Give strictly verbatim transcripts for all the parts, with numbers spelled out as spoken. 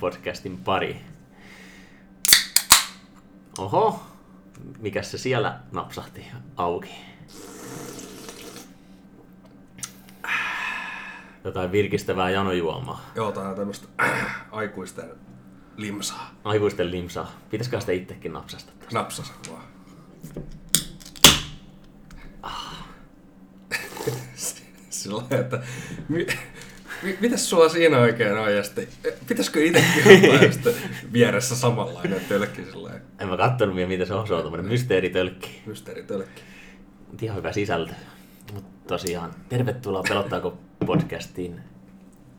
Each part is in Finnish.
podcastin pari. Oho, mikäs se siellä napsahti auki? Jotain virkistävää janojuomaa. Joo, tää on tämmöstä äh, aikuisten limsaa. Aikuisten limsaa. Pitäisikö sitä itsekin napsasta? Napsasta vaan. Ah. Sillä lailla, että... Mi- Mitäs sulla siinä oikein on ja sitten, pitäisikö itsekin ottaa ja sitten vieressä samanlainen tölkki silleen? En mä kattonut vielä, mitä se on, se on tommonen mysteeritölkki. Mysteeritölkki. Mut ihan hyvä sisältö. Mut tosiaan, tervetuloa Pelottaako podcastiin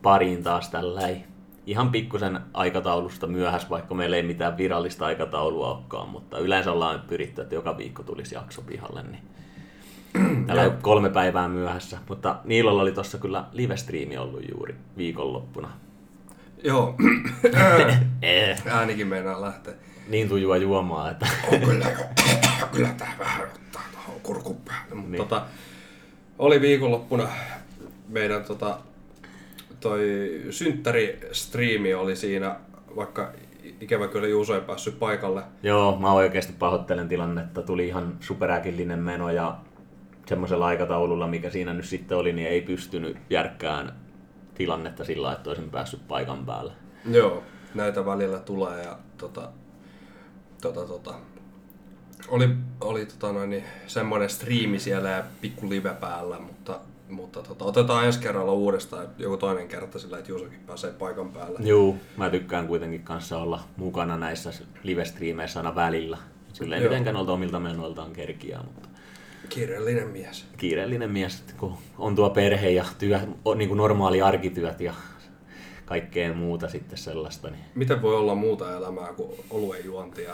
pariin taas tälläin. Ihan pikkusen aikataulusta myöhässä, vaikka meillä ei mitään virallista aikataulua olekaan, mutta yleensä ollaan pyritty, että joka viikko tulisi jakso pihalle, niin... Täällä on kolme päivää myöhässä, mutta Niilolla oli tossa kyllä live-striimi ollut juuri viikonloppuna. Joo, äänikin meinaa lähteä. Niin tujua juomaa, että... On kyllä, kyllä tää vähän ottaa tuohon kurkun päälle. Niin. Tota, oli viikonloppuna meidän tota, toi synttäristriimi oli siinä, vaikka... Ikävä kyllä Juuso ei päässyt paikalle. Joo, mä oikeasti pahoittelen tilannetta. Tuli ihan superäkillinen meno ja semmoisella aikataululla, mikä siinä nyt sitten oli, niin ei pystynyt järkkään tilannetta sillä, että olisin päässyt paikan päälle. Joo, näitä välillä tulee ja tota, tota, tota, oli, oli tota noin, semmoinen striimi siellä ja pikku live päällä, mutta Mutta tota, otetaan ensi kerralla uudestaan joku toinen kerta sillä, että Juusokin pääsee paikan päälle. Joo, mä tykkään kuitenkin kanssa olla mukana näissä live-striimeissä aina välillä. Sillä ei mitenkään olta omilta menoiltaan kerkiää, mutta... Kiireellinen mies. Kiireellinen mies, kun on tuo perhe ja työ, niin kuin normaali arkityöt ja kaikkea muuta sitten sellaista. Niin... Miten voi olla muuta elämää kuin oluen juonti ja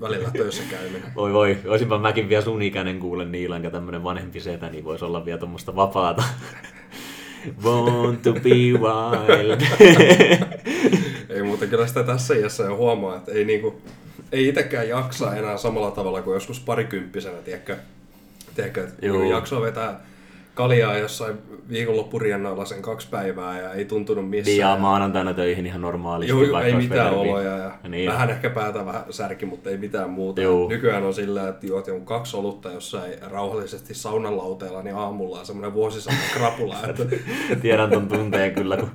välillä töissä käyminen? Voi voi, olisinpa mäkin vielä sun ikäinen kuulen Niilan ja tämmönen vanhempi setä, niin voisi olla vielä tommoista vapaata. Want to be wild. Ei muuten kyllä sitä tässä iässä jo huomaa, että ei, niinku, ei itsekään jaksa enää samalla tavalla kuin joskus parikymppisenä, tiedätkö? tiedätkö jaksoa vetää... Kaljaa jossain viikonloppuriennoilla sen kaksi päivää ja ei tuntunut missään. Ja maanantaina töihin ihan normaalisti. Joo, ei mitään oloja ja, ja niin. Vähän ehkä päätä vähän särki, mutta ei mitään muuta. Juu. Nykyään on sillä, että juot jonkun kaksi olutta jossain rauhallisesti saunalauteella, niin aamulla on semmoinen vuosisama krapula. Että... Tiedän ton tunteen kyllä, kun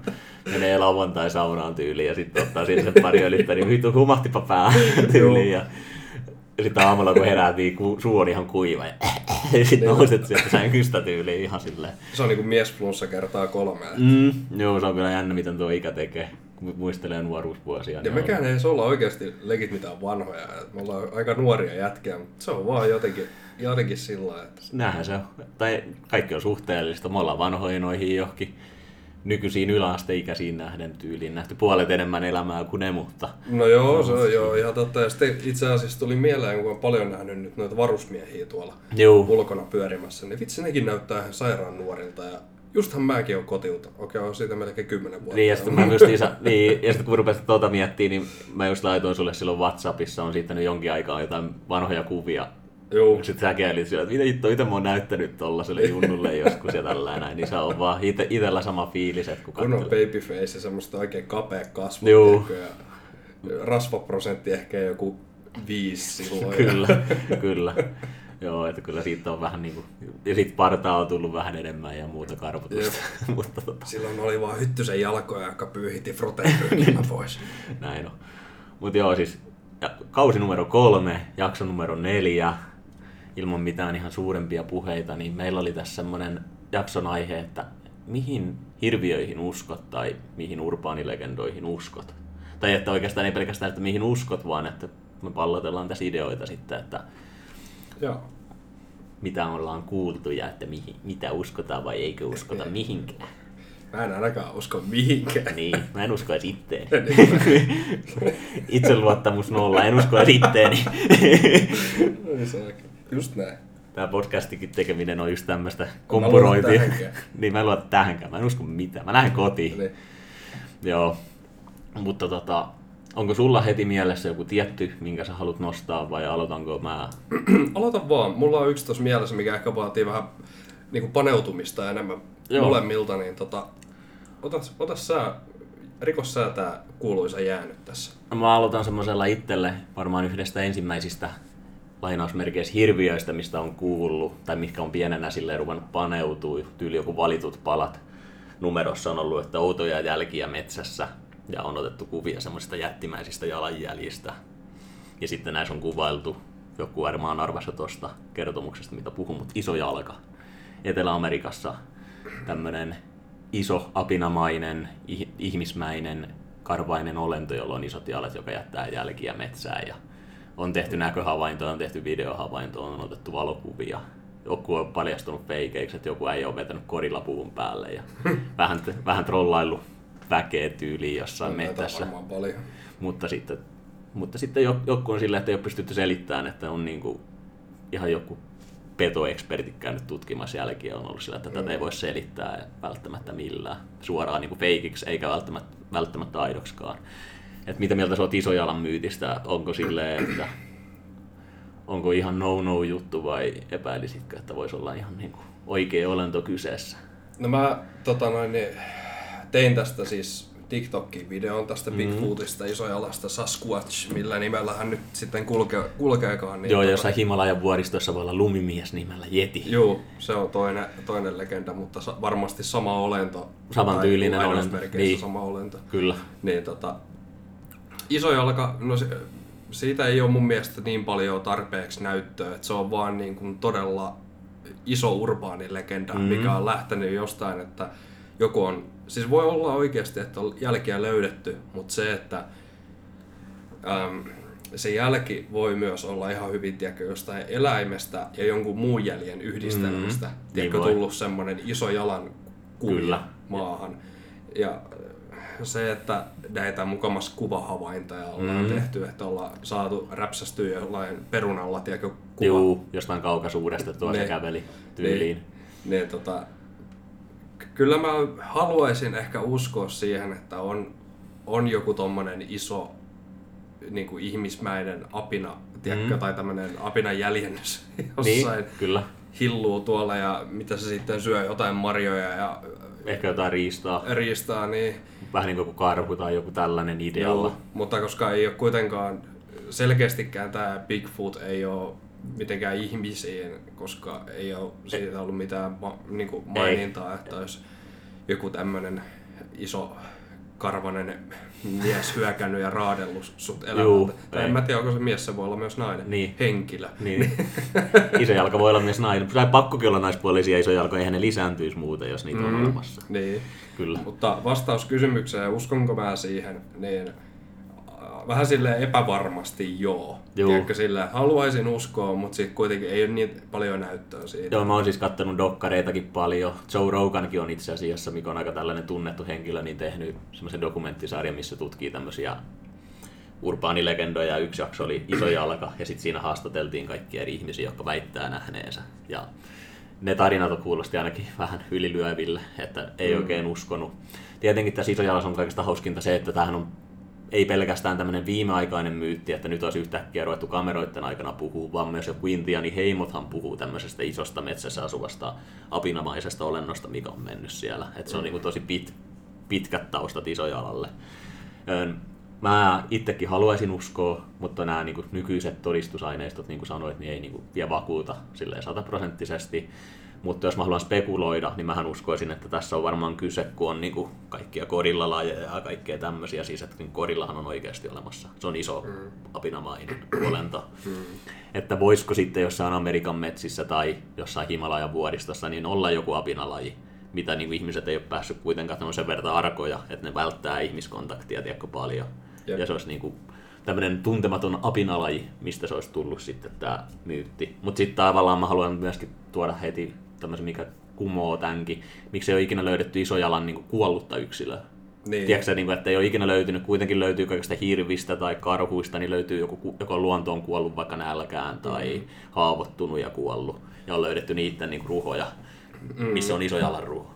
menee lauantai saunaan tyyliin ja sitten ottaa siitä sen pari öljyttä, niin vittu humahtipa pää tyyliin. Ja... Sitten aamulla kun herää, niin suu on ihan kuiva ja sitten nouset sieltä sänkystä tyyliin ihan silleen. Se on niinku mies plussa kertaa kolme. Mm, joo, se on kyllä jännä, miten tuo ikä tekee, kun muistelee nuoruusvuosia. Ja niin mekään ei se olla oikeasti legit mitään vanhoja. Me ollaan aika nuoria jätkiä, mutta se on vaan jotenkin, jotenkin sillä lailla. Että... Näinhän se on. Tai kaikki on suhteellista. Me ollaan vanhoja noihin johonkin nykyisiin yläasteikäisiin nähden tyyliin nähty puolet enemmän elämää kuin ne, mutta... No joo, se on joo, ihan totta. Ja sitten itse asiassa tuli mieleen, kun olen paljon nähnyt nyt noita varusmiehiä tuolla Juu. ulkona pyörimässä, niin vitsi nekin näyttää ihan sairaan nuorilta ja justhan mäkin olen kotiuta. Okei, on siitä melkein kymmenen vuotta. Niin, ja sitten niin, kun rupesit tuota miettimään, niin mä just laitoin sulle silloin WhatsAppissa, on siitä nyt jonkin aikaa jotain vanhoja kuvia. Joo. Sitten säkin älyt sillä, että mitä itse mä oon näyttänyt tollaselle junnulle joskus ja tällainen näin, niin se on vaan ite, itellä sama fiilis, että kun kattelee. Kun on babyface ja semmoista oikein kapea kasvot ja rasvaprosentti ehkä joku viisi silloin. Kyllä, kyllä. Joo, että kyllä siitä on vähän niinku, ja sit partaa on tullut vähän enemmän ja muuta karvotusta. Mutta tota... Silloin oli vaan hyttysen jalkoja, joka pyyhiti frotepyykillä pois. Näin on. Mut joo siis, kausi numero kolme, jakso numero neljä. Ilman mitään ihan suurempia puheita, niin meillä oli tässä semmoinen jakson aihe, että mihin hirviöihin uskot tai mihin urbaanilegendoihin uskot. Tai että oikeastaan ei pelkästään, että mihin uskot, vaan että me pallotellaan tässä ideoita sitten, että Joo. mitä ollaan kuultu ja että mihin, mitä uskotaan vai eikö uskota mihinkään. Mä en ainakaan usko mihinkään. Niin, mä en usko edes itteeni. Itseluottamus nolla, en usko edes itteeni. Just näin. Tämä podcastikin tekeminen on just tämmöistä kompurointia. Niin mä en luota tähänkään, mä en usko mitään. Mä lähden kotiin. Niin. Joo, mutta tota, onko sulla heti mielessä joku tietty, minkä sä haluat nostaa vai aloitanko mä? Aloitan vaan. Mulla on yksi tossa mielessä, mikä ehkä vaatii vähän niin kuin paneutumista enemmän Joo. molemmilta. Niin tota, ota, ota sä Rikos säätää kuuluisa jäänyt tässä. No, mä aloitan semmoisella itselle varmaan yhdestä ensimmäisistä lainausmerkeissä hirviöistä, mistä on kuullut, tai mitkä on pienenä silleen ruvennut paneutua. Tyyli joku Valitut palat numerossa on ollut, että outoja jälkiä metsässä, ja on otettu kuvia semmoisista jättimäisistä jalanjäljistä. Ja sitten näissä on kuvailtu, joku varmaan arvassa tuosta kertomuksesta, mitä puhun, mutta iso jalka. Etelä-Amerikassa tämmöinen iso, apinamainen, ihmismäinen, karvainen olento, jolla on isot jalat, joka jättää jälkiä metsään. Ja on tehty näköhavaintoja, on tehty videohavaintoja, on otettu valokuvia. Joku on paljastunut feikeiksi, että joku ei ole vetänyt korilla puvun päälle. Ja vähän, vähän trollailu väkeä tyyliin jossain mettässä. Mutta sitten, mutta sitten joku on silleen, että ei ole pystytty selittämään, että on niinku ihan joku petoekspertit käynyt tutkimassa jälkiä, on ollut sillä, että tätä ei voi selittää välttämättä millään. Suoraan niinku feikiksi eikä välttämättä, välttämättä aidoksikaan. Et mitä mieltä sä oot Isojalan myytistä? Onko silleen, että onko ihan no-no juttu vai epäilisitkö, että voisi olla ihan niinku oikea olento kyseessä? No mä tota noin, tein tästä siis TikTokin videon tästä Bigfootista, mm-hmm. Isojalasta, Sasquatch, millä nimellä hän nyt sitten kulkee, kulkeekaan. Niin joo, tota... jossain Himalajan vuoristossa voi olla lumimies nimellä Yeti. Joo, se on toinen, toinen legenda, mutta sa- varmasti sama olento. Saman tyylinen olento. Niin. Sama olento. Kyllä. Niin, tota... Isojalka, no se, siitä ei ole mun mielestä niin paljon tarpeeksi näyttöä, että se on vaan niin kuin todella iso urbaanilegenda, mm-hmm. mikä on lähtenyt jostain, että joku on, siis voi olla oikeasti, että on jälkiä löydetty, mutta se, että äm, se jälki voi myös olla ihan hyvin, tiedätkö, jostain eläimestä ja jonkun muun jäljen yhdistelmistä, mm-hmm. tiedätkö, niin tullut semmoinen iso jalan kuvio maahan. Ja se, että näitä mukamassa kuvahavaintoja ollaan mm. tehty, että ollaan saatu räpsästyä jollain perunalla, tiedätkö, kuva. Juu, jostain kaukaisuudesta tuo se käveli tyyliin. Ne, ne, tota, kyllä mä haluaisin ehkä uskoa siihen, että on, on joku tommonen iso niin kuin ihmismäinen apina, tiedätkö, mm. tai tämmönen apinan jäljennys jossain niin, kyllä. hilluu tuolla ja mitä se sitten syö, jotain marjoja ja ehkä jotain riistaa. Riistaa, niin. Vähän niin kuin karhu tai joku tällainen idealla. Joo, mutta koska ei ole kuitenkaan, selkeästikään tämä Bigfoot ei ole mitenkään ihmisiin, koska ei ole siitä ollut mitään ma- niin kuin mainintaa, ei. Että jos joku tämmöinen iso karvanen mies hyökännyt ja raadellut sut elämältä. Tai en mä tiedä, onko se mies, se voi olla myös nainen. Niin. Henkilö. Niin. Isojalka voi olla myös nainen. Tai pakkokin olla naispuolisia isojalkoja, eihän ne lisääntyisi muuten, jos niitä mm. on olemassa. Niin. Kyllä. Mutta vastaus kysymykseen, uskonko mä siihen, niin vähän silleen epävarmasti joo. Juu. Tiedätkö silleen, haluaisin uskoa, mutta sitten kuitenkin ei ole niin paljon näyttöä siitä. Joo, mä oon siis kattonut dokkareitakin paljon. Joe Rogankin on itse asiassa, mikä on aika tällainen tunnettu henkilö, niin tehnyt semmoisen dokumenttisarjan, missä tutkii tämmöisiä urbaanilegendoja. Yksi jakso oli Isojalka ja sitten siinä haastateltiin kaikkia eri ihmisiä, jotka väittää nähneensä. Ja ne tarinat kuulosti ainakin vähän ylilyöville, että ei mm. oikein uskonut. Tietenkin tässä Isojalassa on kaikista hauskinta se, että tämähän on ei pelkästään tämmöinen viimeaikainen myytti, että nyt olisi yhtäkkiä ruvettu kameroiden aikana puhua, vaan myös joku intiaani heimothan puhuu tämmöisestä isosta metsässä asuvasta apinamaisesta olennosta, mikä on mennyt siellä. Et se on niin kuin tosi pit, pitkät taustat Isojalalle. Mä itsekin haluaisin uskoa, mutta nämä niin kuin nykyiset todistusaineistot, niin kuin sanoit, niin ei niin kuin vie vakuuta silleen sataprosenttisesti. Mutta jos mä haluan spekuloida, niin mähän uskoisin, että tässä on varmaan kyse, kun on niinku kaikkia korillalajeja ja kaikkea tämmöisiä. Siis, että korillahan on oikeasti olemassa. Se on iso mm. apinamainen olento. Mm. Että voisiko sitten jossain Amerikan metsissä tai jossain Himalajan vuoristossa niin olla joku apinalaji, mitä niinku ihmiset ei ole päässyt kuitenkaan sen verran arkoja, että ne välttää ihmiskontaktia tiedätkö paljon. Jep. Ja se olisi niinku tämmöinen tuntematon apinalaji, mistä se olisi tullut sitten tämä myytti. Mutta sitten tavallaan mä haluan myöskin tuoda heti tämmöisen, mikä kumoo tämänkin. Miksi ei ole ikinä löydetty Isojalan niin kuin kuollutta yksilöä? Niin. Tiedätkö, niin kuin, että ei ole ikinä löytynyt, kuitenkin löytyy kaikista hirvistä tai karhuista, niin löytyy joku, joka on luontoon kuollut vaikka nälkään tai mm-hmm. haavoittunut ja kuollut. Ja on löydetty niiden niin kuin ruhoja, missä on Isojalan ruho.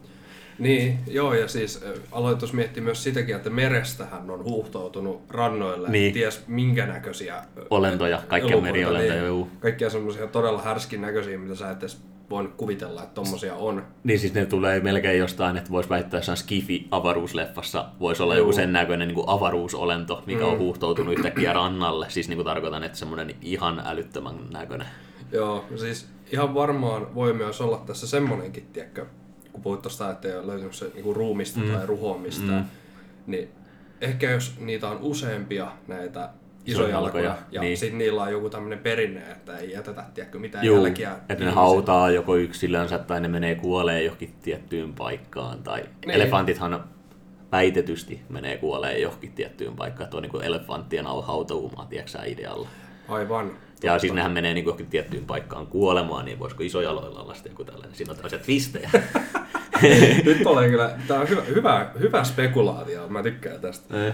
Niin, joo, ja siis aloitus miettii myös sitäkin, että merestähän on huuhtoutunut rannoille, niin. ties minkä näköisiä olentoja, kaikkia meriolentoja. Niin, kaikkia semmoisia todella härskin näköisiä, mitä sä et edes voin kuvitella, että tommosia on. Niin siis ne tulee melkein jostain, että voisi väittää jossain Skifi-avaruusleffassa. Voisi olla joku sen näköinen niin kuin avaruusolento, mikä mm. on huuhtoutunut yhtäkkiä rannalle. Siis niin kuin tarkoitan, että semmoinen ihan älyttömän näköinen. Joo, siis ihan varmaan voi myös olla tässä semmoinenkin, tiedätkö, kun puhut tuosta, että ei ole löytynyt se niin kuin ruumista mm. tai ruhoa mistään, mm. niin ehkä jos niitä on useampia näitä isojalkoja, ja niin. Sitten niillä on joku tämmöinen perinne, että ei jätetä tiedäkö, mitään Juu, jälkiä. Että ne ihmisille hautaa joko yksilönsä tai ne menee kuolee johonkin tiettyyn paikkaan. Tai niin. Elefantithan väitetysti menee kuolee johonkin tiettyyn paikkaan. Tuo on niin elefanttien hautaumaa, tiedätkö idealla. Aivan. Ja totta. Siis nehän menee niin johonkin tiettyyn paikkaan kuolemaan, niin voisiko isojaloilla olla sitten joku tällainen. Siinä on tämmöisiä twistejä. Nyt olen kyllä, tämä on hyvä, hyvä, hyvä spekulaatio, mä tykkään tästä. Eh.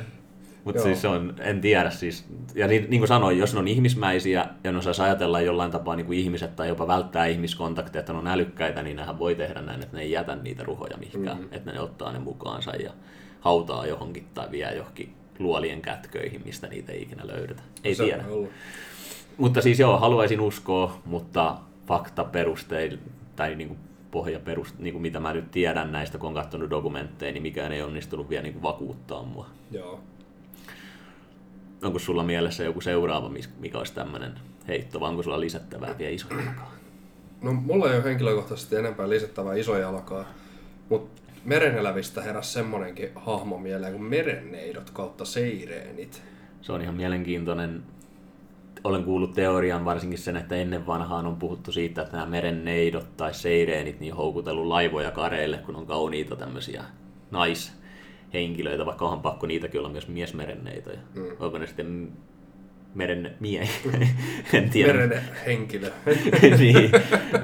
Mutta siis on, en tiedä siis, ja niin, niin kuin sanoin, jos ne on ihmismäisiä ja ne osaisi ajatella jollain tapaa niin kuin ihmiset tai jopa välttää ihmiskontakteja, että ne on älykkäitä, niin nehän voi tehdä näin, että ne ei jätä niitä ruhoja mihinkään, mm-hmm. että ne ottaa ne mukaansa ja hautaa johonkin tai vie johonkin luolien kätköihin, mistä niitä ei ikinä löydetä. Ei se tiedä. Mutta siis joo, haluaisin uskoa, mutta faktaperusteilla tai niin kuin pohjaperust, niin kuin mitä mä nyt tiedän näistä, kun olen katsonut dokumentteja, niin mikään ei onnistunut vielä niin kuin vakuuttaa mua. Joo. Onko sulla mielessä joku seuraava, mikä olisi tämmöinen heitto, vai onko sulla lisättävää vielä isojalkaa? No mulla ei ole henkilökohtaisesti enempää lisättävää isojalkaa, mutta merenelävistä heräsi semmoinenkin hahmo mieleen kuin merenneidot kautta seireenit. Se on ihan mielenkiintoinen. Olen kuullut teorian varsinkin sen, että ennen vanhaan on puhuttu siitä, että nämä merenneidot tai seireenit niin houkutellut laivoja kareille, kun on kauniita tämmöisiä nais. henkilöitä, vaikka onhan pakko niitäkin olla myös miesmerenneitä. Mm. Onko ne sitten merenmiehiä? En tiedä. Merenhenkilö. niin,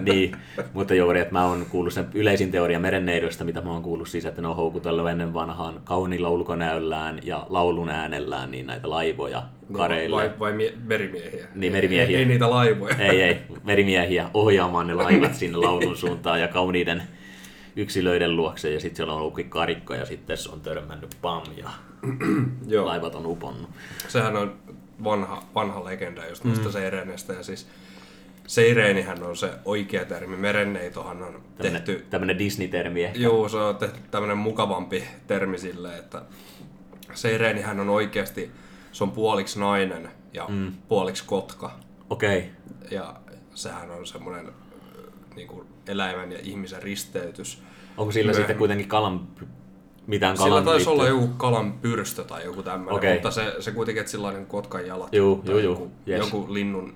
niin, mutta juuri, että mä oon kuullut sen yleisin teorian merenneidosta, mitä mä oon kuullut siis, että ne on houkutellut ennen vanhaan kauniilla ulkonäöllään ja laulun äänellään niin näitä laivoja kareille. No, vai vai mie- merimiehiä. Niin, merimiehiä. Ei, ei niitä laivoja. Ei, ei. Merimiehiä ohjaamaan ne laivat sinne laulun suuntaan ja kauniiden yksilöiden luokse, ja sitten siellä on ollutkin karikko, ja sitten se on törmännyt pam, ja laivat on uponnut. Sehän on vanha, vanha legenda just mm. tästä seireenestä, ja siis seireenihän on se oikea termi, merenneitohan on tämmönen, tehty... Tämmöinen Disney-termi ehkä. Juu, se on tehty tämmöinen mukavampi termi silleen, että seireenihän on oikeasti, se on puoliksi nainen ja mm. puoliksi kotka. Okei. Okay. Ja sehän on semmoinen niin kuin eläimen ja ihmisen risteytys. Onko sillä myöhemmin sitten kuitenkin kalan, mitään kalan? Sillä taisi liittyy olla joku kalan pyrstö tai joku tämmöinen, okay. Mutta se, se kuitenkin, että sillä on kotkan jalat, juu, juu, joku, yes. joku linnun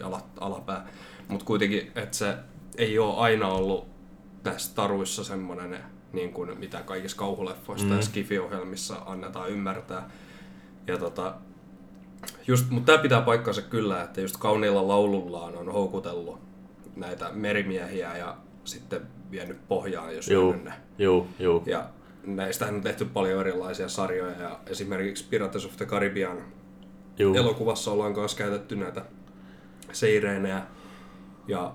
jalat, alapää. Mutta kuitenkin, että se ei ole aina ollut tässä taruissa semmoinen, niin kuin mitä kaikissa kauhuleffoissa mm. tai skifiohjelmissa annetaan ymmärtää. Ja tota, just, mutta tämä pitää paikkansa kyllä, että just kauniilla laulullaan on houkutellut näitä merimiehiä ja sitten vienyt pohjaan, jos yhdenne. Joo, joo. Ja näistähän on tehty paljon erilaisia sarjoja, ja esimerkiksi Pirates of the Caribbean Juu. elokuvassa ollaan kanssa käytetty näitä seireenejä. Ja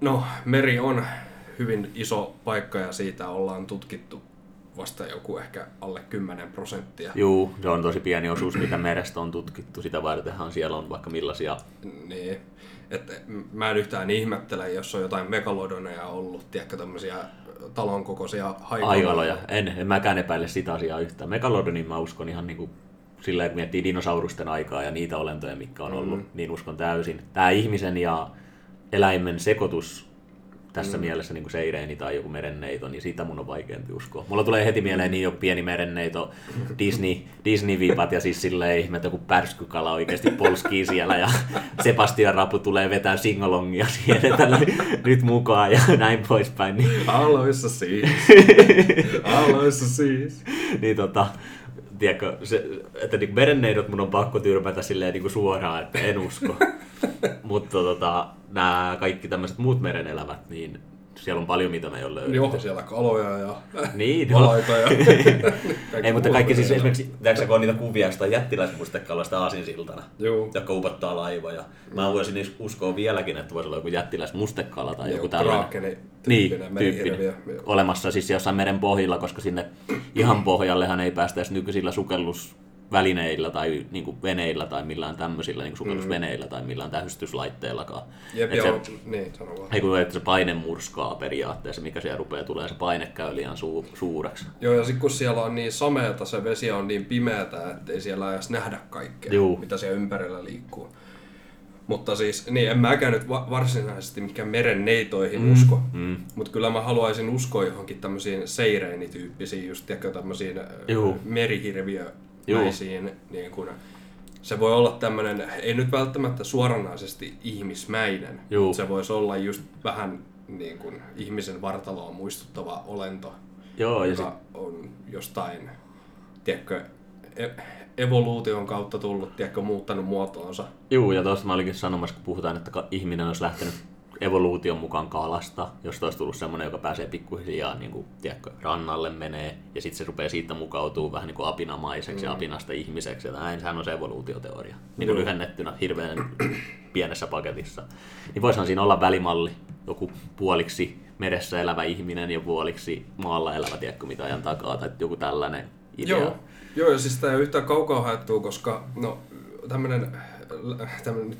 no, meri on hyvin iso paikka, ja siitä ollaan tutkittu vasta joku ehkä alle kymmenen prosenttia. Joo, se on tosi pieni osuus, mitä merestä on tutkittu. Sitä vartenhan siellä on vaikka millaisia... Niin. Että mä en yhtään ihmettele, jos on jotain megalodoneja ollut, tiedätkö, tämmöisiä talonkokoisia haikaloja. En, en mäkään epäile sitä asiaa yhtään. Megalodonin mä uskon ihan niin kuin sillä, että miettii dinosaurusten aikaa ja niitä olentoja, mitkä on ollut, mm-hmm. niin uskon täysin. Tämä ihmisen ja eläimen sekoitus tässä mm-hmm. mielessä, niin kuin seireeni tai joku merenneito, niin sitä mun on vaikeampi uskoa. Mulla tulee heti mieleen niin joku pieni merenneito, Disney, Disney-vipat ja siis silleen ihme, että joku pärskykala oikeasti polskii siellä ja Sebastian Rapu tulee vetää singalongia siellä tällä nyt mukaan ja näin poispäin. Niin... Aloissa siis. Aloissa siis. niin tota... Tiedätkö, se, että niin merenneidot mun on pakko tyrmätä silleen niin kuin suoraan, että en usko. Mutta tota, nämä kaikki tämmöiset muut merenelävät, niin siellä on paljon mitä me ei ole löydetä. Joo, siellä kaloja ja niin, valaita ja... Ei, mutta kaikki siis esimerkiksi, tiedätkö, kun on niitä kuvia jostain jättiläismustekalasta aasinsiltana, Joo. jotka upottaa laivoja. Mä voisin uskoa vieläkin, että voisi olla joku jättiläismustekala tai joku tällainen. Kraakeni tyyppinen merihirviö. Olemassa siis jossain meren pohjilla, koska sinne ihan pohjallehan ei päästä edes nykyisillä sukellus välineillä tai niin kuin veneillä tai millään tämmöisillä, niin kuin sukellusveneillä mm. tai millään tähystyslaitteillakaan. Jep, et joo, se, niin sanon vaan. Että se paine murskaa periaatteessa, mikä siellä rupeaa tulee, se paine käy liian su- suureksi. Joo, ja sitten kun siellä on niin sameata, se vesi on niin pimeätä, ettei siellä edes nähdä kaikkea, Juu. mitä siellä ympärillä liikkuu. Mutta siis, niin en mäkään nyt va- varsinaisesti mikään merenneitoihin mm. usko, mm. mutta kyllä mä haluaisin uskoa johonkin tämmöisiin seireenityyppisiin, just tiedätkö, tämmöisiin Juu. merihirviö. Mäisiin, niin kun, se voi olla tämmöinen, ei nyt välttämättä suoranaisesti ihmismäinen, Juu. mutta se voisi olla just vähän niin kun, ihmisen vartaloa muistuttava olento, Joo, joka ja sit... on jostain, tiedätkö, evoluution kautta tullut, tiedätkö, muuttanut muotoonsa. Joo, ja tuosta mä olinkin sanomassa, kun puhutaan, että ihminen olisi lähtenyt evoluution mukaan kalasta, josta olisi tullut semmoinen, joka pääsee pikkuhiljaa niin kuin, tiedätkö, rannalle menee, ja sitten se rupeaa siitä mukautumaan vähän niin kuin apinamaiseksi mm. ja apinasta ihmiseksi, ja näin sehän on se evoluutioteoria, niin kuin mm. lyhennettynä hirveän pienessä paketissa. Niin voisihan siinä olla välimalli, joku puoliksi meressä elävä ihminen ja puoliksi maalla elävä, tiedätkö, mitä ajan takaa, tai joku tällainen idea. Joo, Joo ja siis tämä ei ole yhtään kaukaa haettua, koska no, tämmöinen,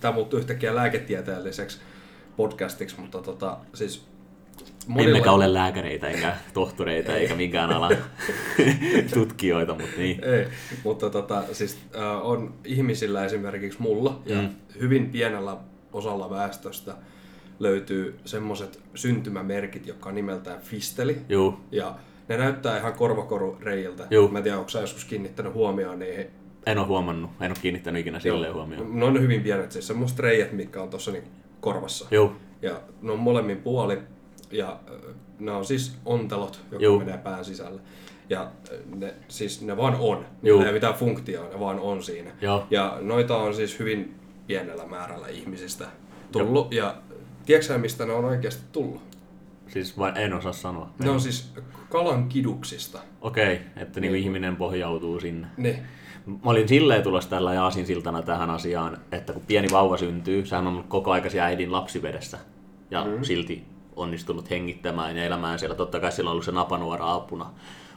tämä muuttuu yhtäkkiä lääketieteelliseksi podcastiksi, mutta tota, siis... Monilla... Emmekä ole lääkäreitä, eikä tohtoreita, ei. eikä minkään alan tutkijoita, mutta niin. Ei, mutta tota, siis äh, on ihmisillä esimerkiksi mulla ja mm. hyvin pienellä osalla väestöstä löytyy semmoiset syntymämerkit, jotka on nimeltään fisteli. Juu. Ja ne näyttää ihan korvakorureijiltä. Juu. Mä en tiedä, onko sä joskus kiinnittänyt huomioon niihin. En ole huomannut, en ole kiinnittänyt ikinä silleen huomioon. No on hyvin pienet, siis semmoiset reijät, mitkä on tuossa niinku korvassa. Joo. Ja ne on molemmin puoli ja ne on siis ontelot, jotka Joo. menee pään sisälle. Ja ne, siis ne vaan on. Joo. Ne ei mitään funktioa, ne vaan on siinä. Joo. Ja noita on siis hyvin pienellä määrällä ihmisistä tullut. Joo. Ja tiedätkö mistä ne on oikeasti tullut? Siis vain en osaa sanoa. Ne en. on siis kalan kiduksista. Okei, okay, että niin. ihminen pohjautuu sinne. Niin. Mä olin silleen tulossa tällä ja aasinsiltana tähän asiaan, että kun pieni vauva syntyy, sehän on ollut koko aikaisia äidin lapsivedessä ja mm. silti onnistunut hengittämään ja elämään siellä. Totta kai sillä on ollut se napanuora apuna.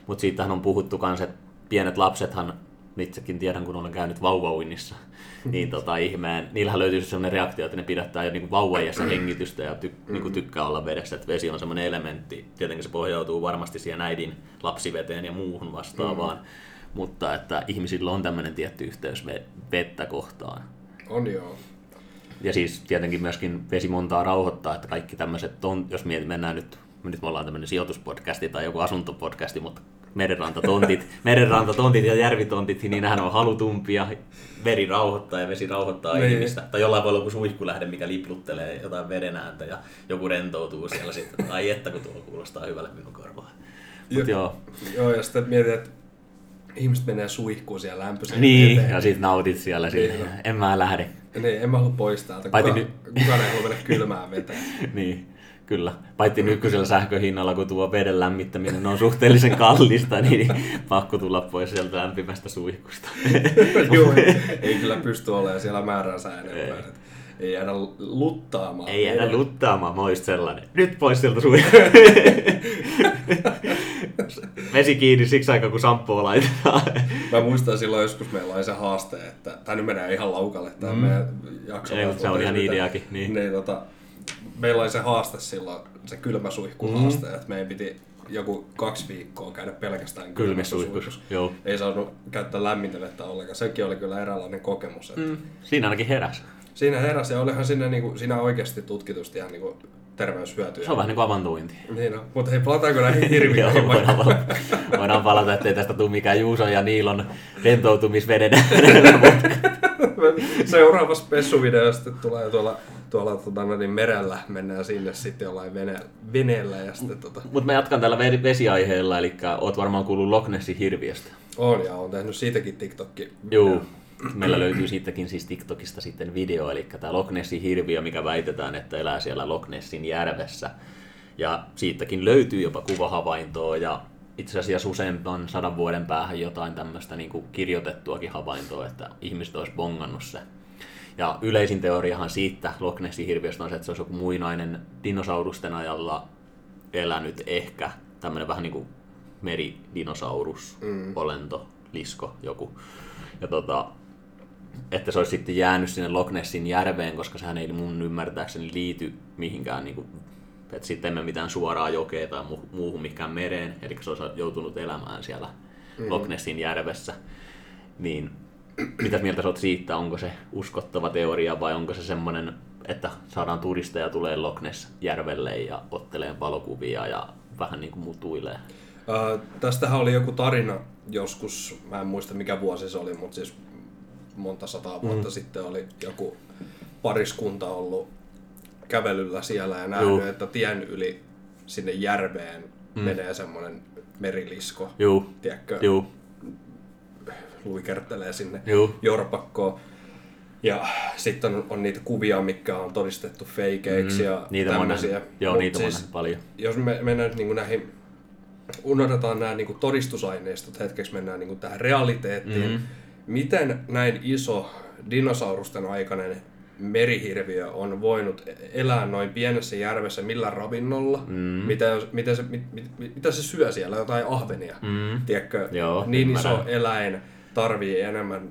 Mutta siitähän on puhuttu kanssa, että pienet lapsethan, itsekin tiedän kun olen käynyt vauvauinnissa, niin tota, ihmeen, niillähän löytyy sellainen reaktio, että ne pidättää jo niinku vauvajassa hengitystä ja ty, niinku tykkää olla vedessä. Että vesi on semmoinen elementti. Tietenkin se pohjautuu varmasti siihen äidin lapsiveteen ja muuhun vastaavaan. Mm. Mutta että ihmisillä on tämmöinen tietty yhteys vettä kohtaan. On joo. Ja siis tietenkin myöskin vesi montaa rauhoittaa, että kaikki tämmöiset on, jos mennään nyt, nyt me ollaan tämmöinen sijoituspodcasti tai joku asuntopodcasti, mutta merenrantatontit, merenrantatontit ja järvitontit, niin nehän on halutumpia. Veri rauhoittaa ja vesi rauhoittaa Me. ihmistä. Tai jollain voi olla joku suihkulähde, mikä lipluttelee jotain veden ääntä ja joku rentoutuu siellä sitten. Ai että kun tuo kuulostaa hyvälle minun korvaan. Mut jo, joo. joo, ja sitten mietit, että ihmiset menee suihkuun siellä lämpöiseen Niin, eteen. Ja sit nautit siellä siinä. Niin. En mä lähde. Niin, en mä halua pois täältä. Kukaan, ny... kukaan ei halua mennä kylmään veteen. Niin, kyllä. Paitsi nykyisellä sähköhinnalla, kun tuo veden lämmittäminen on suhteellisen kallista, niin pakko tulla pois sieltä lämpimästä suihkusta. Joo, ei, ei kyllä pysty olemaan siellä määränsä enemmän. Ei jäädä luttaamaan. Ei jäädä luttaamaan, mä olisin sellainen. Nyt pois sieltä suihkusta. Vesi kiinni siksi aikaa, kun samppua laitetaan. Mä muistan silloin joskus meillä oli se haaste, että tämä nyt menee ihan laukalle, tämä mm. meidän jakso. Ei, mutta se on ihan ideakin. Niin. Niin, tota, meillä oli se haaste silloin, se kylmäsuihkuhaaste, mm. että meidän piti joku kaksi viikkoa käydä pelkästään kylmäsuihkussa. Ei saanut käyttää lämmintä vettä ollenkaan. Sekin oli kyllä eräänlainen kokemus. Että... Mm. Siinä ainakin heräsi. Siinä heräsi ja olihan siinä, niin kuin, siinä oikeasti tutkitusti ihan niin kuin terveyshyötyjä. Se on vähän niin kuin avantointi. Niin on, mutta hei, palataanko näihin hirviöihin? voidaan, palata. voidaan palata, ettei tästä tule mikään Juuson ja Niilon rentoutumisveden. Seuraavassa spessuvideo sitten tulee tuolla, tuolla tuota, niin merellä, mennään sinne sitten jollain vene, veneellä. Tota... Mutta mä jatkan tällä vesiaiheella, eli oot varmaan kuullut Loch Nessin hirviöstä. On ja oon tehnyt siitäkin TikTokki. Joo. Meillä löytyy siitäkin siis TikTokista sitten video, eli tämä Loch Nessin hirviö, mikä väitetään, että elää siellä Loch Nessin järvessä. Ja siitäkin löytyy jopa kuvahavaintoa ja itse asiassa useamman sadan vuoden päähän jotain tämmöistä niin kuin kirjoitettuakin havaintoa, että ihmiset olisi bongannut se. Ja yleisin teoriahan siitä Loch Nessin hirviöstä on se, että se olisi joku muinainen dinosaurusten ajalla elänyt ehkä tämmöinen vähän niin kuin meridinosaurus, mm. olento, lisko, joku. ja tota, että se olisi sitten jäänyt sinne Loch Nessin järveen, koska sehän ei mun ymmärtääkseni liity mihinkään, niin kuin, että sitten emme mitään suoraa jokea tai muuhun mihinkään mereen, eli se olisi joutunut elämään siellä mm. Loch Nessin järvessä. Niin, mitäs mieltä sä oot siitä, onko se uskottava teoria vai onko se semmoinen, että saadaan turisteja tulee Loch Ness järvelle ja ottelee valokuvia ja vähän niin kuin mutuilee? Äh, tästähän oli joku tarina joskus, mä en muista mikä vuosi se oli, mutta siis monta sataa vuotta mm. sitten oli joku pariskunta ollut kävelyllä siellä ja nähnyt, Juh. että tien yli sinne järveen mm. menee semmoinen merilisko, Juh. tiedätkö? Juh. Luikertelee sinne Juh. jorpakkoon. Ja sitten on, on niitä kuvia, mitkä on todistettu feikeiksi mm. ja niitä tämmöisiä. Joo, Mut niitä siis, on nähnyt paljon. Jos me mennään niin kuin näihin, unohdetaan nämä niin kuin todistusaineistot, hetkeksi mennään niin kuin tähän realiteettiin. Mm. Miten näin iso dinosaurusten aikainen merihirviö on voinut elää noin pienessä järvessä, millä ravinnolla, mm. mitä, mitä, se, mit, mit, mitä se syö siellä, jotain ahvenia, mm. tiedätkö? Joo, niin iso eläin tarvii enemmän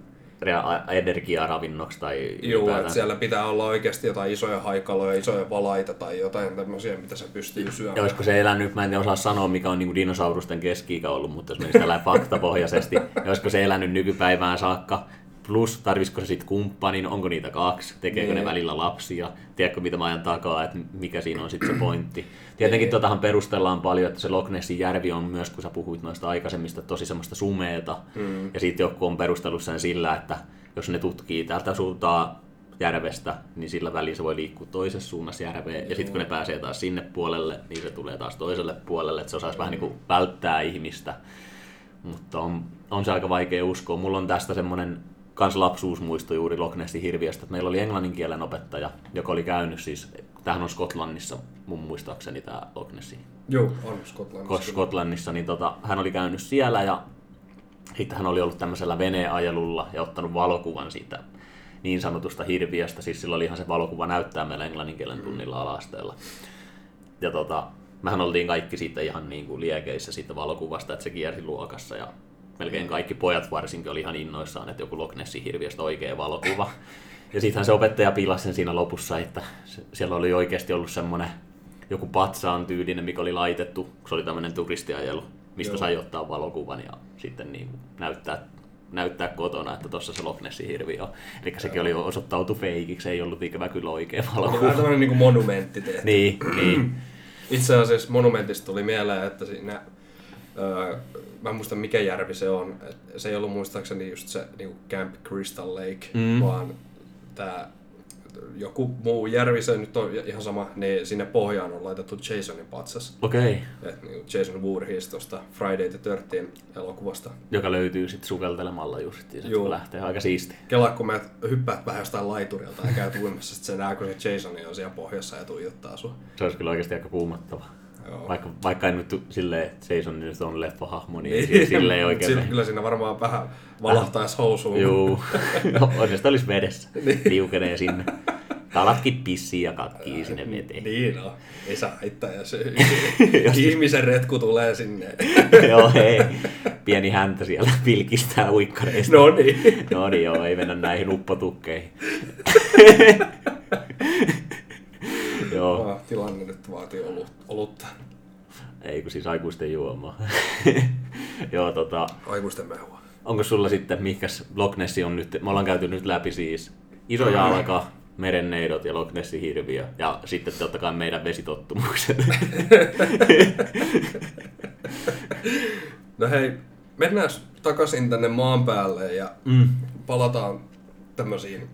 energiaravinnoksi tai joo, että siellä pitää olla oikeasti jotain isoja haikaloja, isoja valaita tai jotain tämmöisiä, mitä se pystyy syömään. Ja olisiko se elänyt, mä en osaa sanoa, mikä on niin kuin dinosaurusten keski-ikä ollut, mutta jos menisi tällainen faktapohjaisesti, ja olisiko se elänyt nykypäivään saakka, plus tarvisiko se sitten kumppanin, onko niitä kaksi, tekeekö ne, ne välillä lapsia, tiedätkö mitä mä ajan takaa, että mikä siinä on sitten se pointti. Tietenkin tuotahan perustellaan paljon, että se Loch Nessin järvi on myös, kun sä puhuit noista aikaisemmista, tosi semmoista sumeeta. Mm. Ja sitten joku on perustellut sen sillä, että jos ne tutkii tältä suuntaan järvestä, niin sillä väliin se voi liikkua toisessa suunnassa järveen. Mm. Ja sitten kun ne pääsee taas sinne puolelle, niin se tulee taas toiselle puolelle, että se osaisi mm. vähän niin kuin välttää ihmistä. Mutta on, on se aika vaikea uskoa. Mulla on tästä semmoinen kans lapsuusmuisto juuri Loch Nessin hirviöstä. Meillä oli englannin kielen opettaja, joka oli käynyt siis, tämähän on Skotlannissa mun muistaakseni tämä Loch Nessin. Joo, on Skotlannissa. Skotlannissa, niin tota, hän oli käynyt siellä ja sitten hän oli ollut tämmöisellä veneenajelulla ja ottanut valokuvan siitä niin sanotusta hirviöstä. Siis sillä oli ihan se valokuva näyttää meillä englannin kielen tunnilla ala-asteella. Ja tota, mehän oltiin kaikki siitä ihan niin kuin liekeissä siitä valokuvasta, että se kiersi luokassa ja melkein kaikki pojat varsinkin oli ihan innoissaan, että joku Loch Nessin hirviöstä oikea valokuva. Ja siitähän se opettaja pilasi sen siinä lopussa, että siellä oli oikeasti ollut semmoinen joku patsaan tyylinen, mikä oli laitettu. Se oli tämmöinen turistiajelu, mistä Joo. sai ottaa valokuvan ja sitten niin näyttää, näyttää kotona, että tuossa se Loch Nessin hirviö on. Eli sekin oli osoittautu feikiksi, ei ollut ikävä kyllä oikea valokuva. Tämä on tämmöinen niin kuin monumentti tehty. Niin, niin. Itse asiassa monumentista tuli mieleen, että siinä mä en muista mikä järvi se on. Se ei ollut muistaakseni just se niin kuin Camp Crystal Lake, mm. vaan tää joku muu järvi, se nyt on ihan sama, niin sinne pohjaan on laitettu Jasonin patsas. Okei. Okay. Niin Jason Voorhees tuosta Friday the thirteenth elokuvasta. Joka löytyy sitten sukeltelemalla justiin, se lähtee aika siisti. Kelaa, kun mä hyppäät vähän jostain laiturilta ja käyt uimassa, sit sä nää, kun se Jason on siellä pohjassa ja tuijottaa sua. Se olisi kyllä oikeasti aika kuumattavaa. Vaikka, vaikka en nyt silleen, Jason nyt on leffahahmo, niin ei silleen oikein mene. Kyllä siinä varmaan vähän valahtaisi housuun. Juu, no, oikeastaan olisi vedessä, liukenee sinne. Kalatkin pissii ja katkii sinne veteen. Niin no, ei saa haittaa, jos ihmisen retku tulee sinne. Joo, hei. Pieni häntä siellä pilkistää uikkareista. No niin. No niin, joo, ei mennä näihin uppotukkeihin. Joo. Tilanne nyt vaatii olutta. Ei, kun siis aikuisten juomaa. Joo, tota, aikuisten mehua. Onko sulla sitten, mikäs Loch Nessi on nyt, me ollaan käyty nyt läpi siis iso jalka, merenneidot ja Loch Nessin hirviö ja sitten totta kai meidän vesitottumukset. No hei, mennään takaisin tänne maan päälle ja mm. palataan tämmöisiin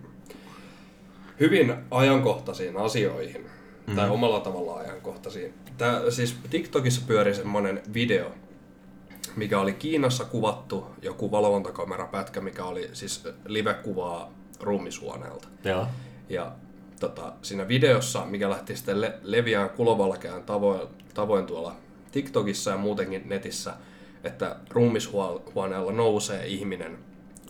hyvin ajankohtaisiin asioihin. Mm. Tai omalla tavallaan ajankohtaisiin. Tää, siis TikTokissa pyöri semmoinen video, mikä oli Kiinassa kuvattu, joku valvontakamerapätkä, mikä oli siis live-kuvaa ruumishuoneelta. Ja, ja tota, siinä videossa, mikä lähti sitten le- leviään kulovalkean tavoin, tavoin tuolla TikTokissa ja muutenkin netissä, että ruumishuoneella nousee ihminen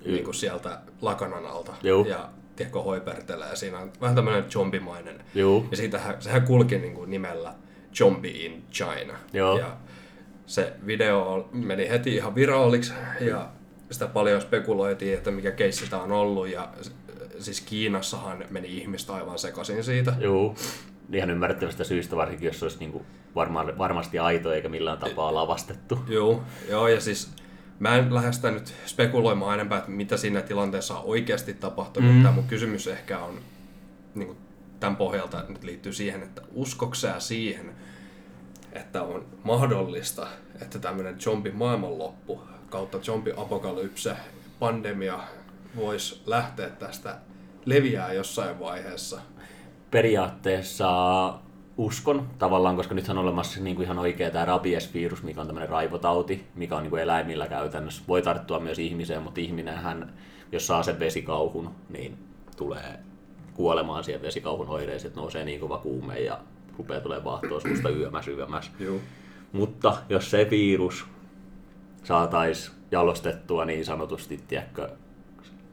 niin kuin sieltä lakanan alta. Jou. Ja tiedätkö, hoipertelee. Siinä on vähän tämmöinen zombimainen. Juu. Ja siitähän, sehän kulki niin kuin nimellä Zombie in China. Joo. Ja se video meni heti ihan viraaliksi. Ja sitä paljon spekuloitiin, että mikä keissi tämä on ollut, ja siis Kiinassahan meni ihmistä aivan sekaisin siitä. Joo, ihan ymmärrettävästä syystä, varsinkin jos se olisi niinku varma, varmasti aito eikä millään tapaa lavastettu. Joo, joo, ja siis mä en lähde sitä nyt spekuloimaan enempää, että mitä siinä tilanteessa on oikeasti tapahtunut. Mm. Tämä mun kysymys ehkä on niinku tämän pohjalta nyt liittyy siihen, että uskoksää siihen, että on mahdollista, että tämmöinen zombi maailmanloppu kautta zombi apokalypse pandemia voisi lähteä tästä leviää jossain vaiheessa? Periaatteessa uskon tavallaan, koska nythän on olemassa niin kuin ihan oikea tämä rabiesvirus, mikä on tämmöinen raivotauti, mikä on niin kuin eläimillä käytännössä. Voi tarttua myös ihmiseen, mutta ihminenhän, jos saa sen vesikauhun, niin tulee kuolemaan siihen vesikauhun oireisiin, että nousee niin kova kuume ja rupeaa tulemaan vaahtoa semmoista yömäs, yömäs. Joo. Mutta jos se virus saataisiin jalostettua niin sanotusti, tiedätkö,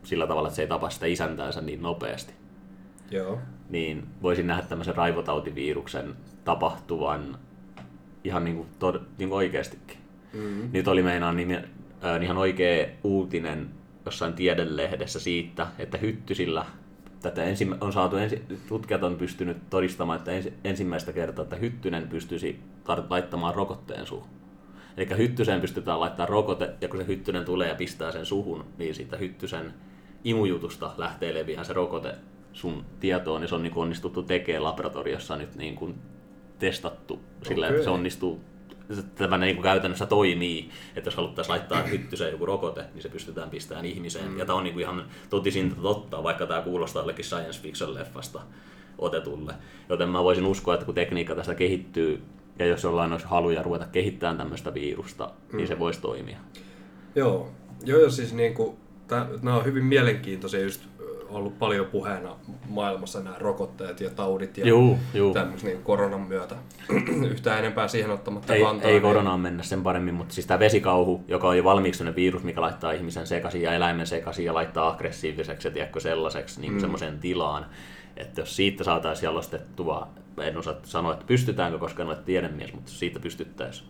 sillä tavalla, että se ei tapa sitä isäntäänsä niin nopeasti, joo, niin voisin nähdä tämmöisen raivotautiviruksen tapahtuvan ihan niin kuin tod- niin kuin oikeastikin. Mm-hmm. Nyt oli meinaan niin, äh, ihan oikea uutinen jossain tiedelehdessä siitä, että hyttysillä tätä ensimmä- on saatu, ensi- tutkijat on pystynyt todistamaan, että ensi- ensimmäistä kertaa, että hyttynen pystyisi tar- laittamaan rokotteen suuhun. Eli hyttyseen pystytään laittamaan rokote, ja kun se hyttynen tulee ja pistää sen suhun, niin siitä hyttysen imujutusta lähtee leviämään se rokote sun tietoon, niin se on niin kuin onnistuttu tekemään laboratoriossa nyt niin kuin testattu sillä, okay, että se onnistuu, tämä niin kuin käytännössä toimii, että jos haluttaisiin laittaa hyttyseen joku rokote, niin se pystytään pistämään ihmiseen. Mm. Ja tämä on niin kuin ihan totisinta totta, vaikka tämä kuulostaa jollekin science fiction leffasta otetulle. Joten mä voisin uskoa, että kun tekniikka tästä kehittyy, ja jos jollain olisi haluja ruveta kehittämään tämmöistä viirusta, mm. niin se voisi toimia. Joo, joo ja siis niinku, nämä on hyvin mielenkiintoisia, just ollut paljon puheena maailmassa nämä rokotteet ja taudit ja juu, juu. tämmöisen niin koronan myötä. Yhtään enempää siihen ottamatta ei, kantaa. Ei niin koronaan mennä sen paremmin, mutta siis tämä vesikauhu, joka on jo valmiiksi sellainen virus, mikä laittaa ihmisen sekaisin ja eläimen sekaisin ja laittaa aggressiiviseksi ja tiedätkö sellaiseksi niin mm. semmoiseen tilaan, että jos siitä saataisiin jalostettua, en osaa sanoa, että pystytäänkö, koska en ole tiedemies, mutta siitä pystyttäisiin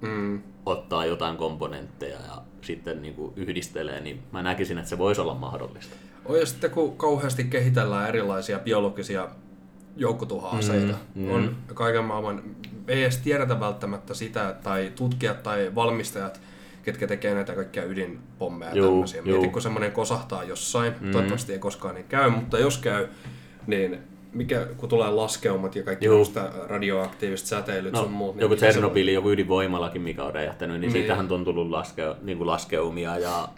mm. ottaa jotain komponentteja ja sitten niin kuin yhdistelee, niin mä näkisin, että se voisi olla mahdollista. O, ja sitten kun kauheasti kehitellään erilaisia biologisia joukkotuha-aseita, mm, mm. on kaiken maailman, ei edes tiedetä välttämättä sitä, tai tutkijat tai valmistajat, ketkä tekee näitä kaikkia ydinpommeja ja tämmöisiä. Mietin, kun semmoinen kosahtaa jossain, mm. toivottavasti ei koskaan niin käy, mutta jos käy, niin mikä, kun tulee laskeumat ja kaikki radioaktiiviset säteilyt no, sun muut. Niin joku Tsernobyli, joku ydinvoimalakin, mikä on räjähtänyt, niin, niin siitähän on tullut laske, niin kuin laskeumia. Ja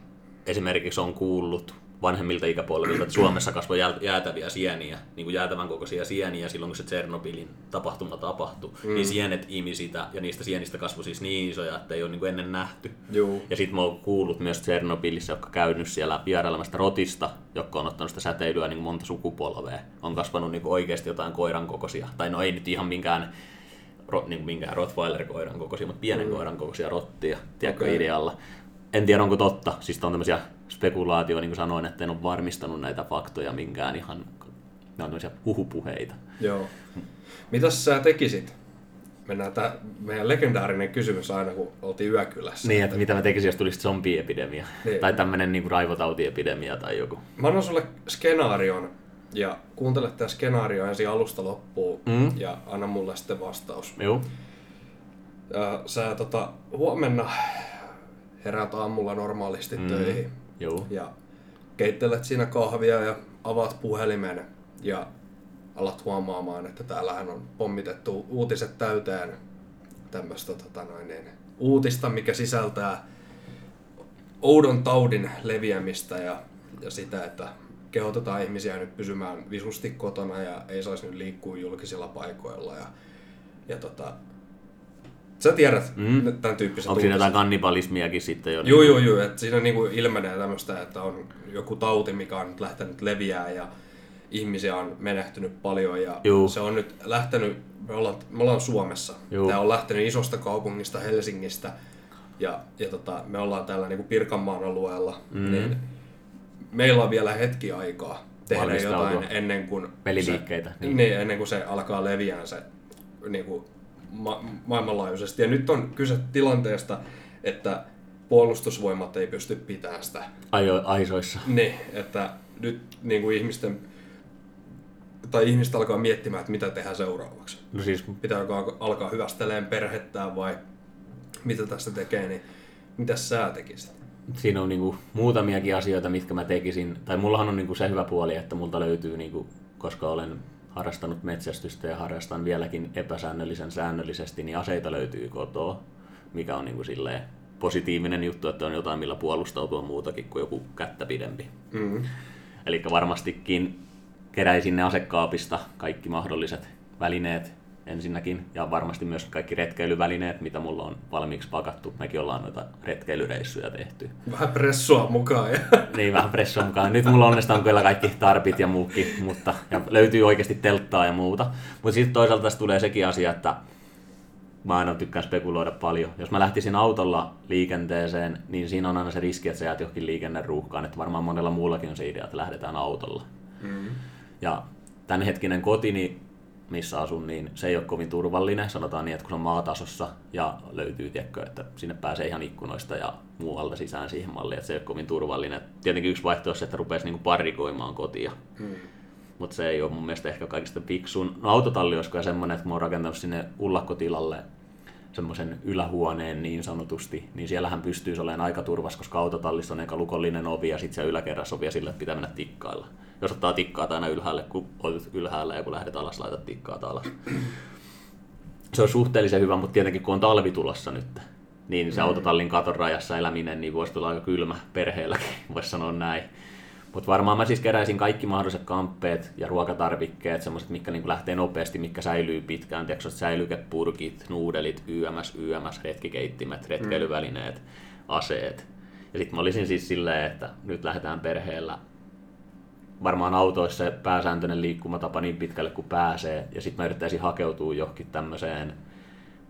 esimerkiksi on kuullut vanhemmilta ikäpuolelta, että Suomessa kasvoi jäätäviä sieniä, niin kuin jäätävän kokoisia sieniä silloin, kun se Tsernobylin tapahtuma tapahtui. Mm. Niin sienet imi sitä, ja niistä sienistä kasvoi siis niin isoja, että ei ole niin kuin ennen nähty. Juu. Ja sitten mä oon kuullut myös Tsernobylissä, jotka on käynyt siellä vierailemasta rotista, jotka on ottanut sitä säteilyä niin kuin monta sukupolvea. On kasvanut niin kuin oikeasti jotain koiran kokoisia, tai no ei nyt ihan minkään, niin kuin minkään Rottweiler-koiran kokoisia, mutta pienen mm. koiran kokoisia rottia, tiedätkö okay. idealla. En tiedä, onko totta. Siis on tämmöisiä spekulaatioita, niin kuin sanoin, että en ole varmistanut näitä faktoja minkään ihan. Ne on tämmöisiä huhupuheita. Joo. Mitäs sä tekisit? Mennään tää meidän legendaarinen kysymys aina, kun oltiin Yökylässä. Niin, että mitä mä tekisin, jos tulisi zombiepidemia. Niin. Tai tämmöinen niin kuin raivotautiepidemia tai joku. Mä annan sulle skenaarion. Ja kuuntele tää skenaario ensin alusta loppuun. Mm. Ja anna mulle sitten vastaus. Joo. Sä tota, huomenna heräät aamulla normaalisti mm, töihin juu. ja keittelet siinä kahvia ja avaat puhelimen ja alat huomaamaan, että täällähän on pommitettu uutiset täyteen tämmöistä tota noin, niin, uutista, mikä sisältää oudon taudin leviämistä ja, ja sitä, että kehotetaan ihmisiä nyt pysymään visusti kotona ja ei saisi nyt liikkua julkisilla paikoilla. Ja, ja tota, sä tiedät mm. tämän tyyppisen. Onko siinä jotain kannibalismiakin sitten jo? Joo, joo, joo. Siinä niinku ilmenee tämmöistä, että on joku tauti, mikä on nyt lähtenyt leviää ja ihmisiä on menehtynyt paljon. Ja juu. se on nyt lähtenyt, me ollaan, me ollaan Suomessa. Juu. Tämä on lähtenyt isosta kaupungista, Helsingistä. Ja, ja tota, me ollaan täällä niinku Pirkanmaan alueella. Mm. Niin meillä on vielä hetki aikaa tehdä jotain ennen kuin, se, niin. Niin, ennen kuin se alkaa leviää se niinku, Ma- maailmanlaajuisesti. Ja nyt on kyse tilanteesta, että puolustusvoimat ei pysty pitämään sitä Ajo, aisoissa. Niin, että nyt niin kuin ihmisten, tai ihmiset alkaa miettimään, että mitä tehdään seuraavaksi. No siis... Pitääkö alkaa hyvästelemään perhettään vai mitä tästä tekee, niin mitä sä tekisit? Siinä on niin kuin muutamiakin asioita, mitkä mä tekisin. Tai mullahan on niin kuin se hyvä puoli, että multa löytyy, niin kuin, koska olen harrastanut metsästystä ja harrastan vieläkin epäsäännöllisen säännöllisesti, niin aseita löytyy kotoa, mikä on niin kuin silleen positiivinen juttu, että on jotain, millä puolustautua muutakin kuin joku kättä pidempi. Mm-hmm. Eli varmastikin keräisin ne asekaapista kaikki mahdolliset välineet ensinnäkin, ja varmasti myös kaikki retkeilyvälineet, mitä mulla on valmiiksi pakattu. Mekin ollaan noita retkeilyreissuja tehty. Vähän pressua mukaan. Ja. Niin, vähän pressua mukaan. Nyt mulla onnesta on kyllä kaikki tarpit ja muukin, mutta ja löytyy oikeasti telttaa ja muuta. Mutta sitten toisaalta tässä tulee sekin asia, että mä aina tykkään spekuloida paljon. Jos mä lähtisin autolla liikenteeseen, niin siinä on aina se riski, että sä jäät johonkin liikenneruuhkaan. Että varmaan monella muullakin on se idea, että lähdetään autolla. Mm-hmm. Ja tämänhetkinen kotini, missä asun, niin se ei ole kovin turvallinen. Sanotaan niin, että kun se on maatasossa ja löytyy, tiedätkö, että sinne pääsee ihan ikkunoista ja muualta sisään siihen malliin, että se ei ole kovin turvallinen. Tietenkin yksi vaihtoehto on se, että rupeaisi niinku parikoimaan kotia. Mm. Mutta se ei ole mun mielestä ehkä kaikista fiksuun. No, autotalli olisi semmoinen, että mä oon rakentanut sinne ullakkotilalle semmoisen ylähuoneen niin sanotusti, niin siellähän pystyisi olemaan aika turvassa, koska autotallissa on eikä lukollinen ovi ja sitten siellä yläkerrassa ovi ja sille pitää mennä tikkailla. Jos ottaa tikkaa aina ylhäälle, kun olet ylhäällä ja kun lähdet alas, laitat tikkaa alas. Se on suhteellisen hyvä, mutta tietenkin kun on talvi tulossa nyt, niin se mm. autotallin katon rajassa eläminen niin voisi tulla aika kylmä perheelläkin, voisi sanoa näin. Mutta varmaan mä siis keräisin kaikki mahdolliset kamppeet ja ruokatarvikkeet, semmoiset, mitkä niinku lähtee nopeasti, mitkä säilyy pitkään. Tiedätkö, säilykepurkit, nuudelit, yms, yms, retkikeittimet, retkeilyvälineet, aseet. Ja sit mä olisin siis silleen, että nyt lähdetään perheellä. Varmaan autoissa se pääsääntöinen liikkumatapa niin pitkälle kuin pääsee. Ja sit mä yrittäisin hakeutua johonkin tämmöiseen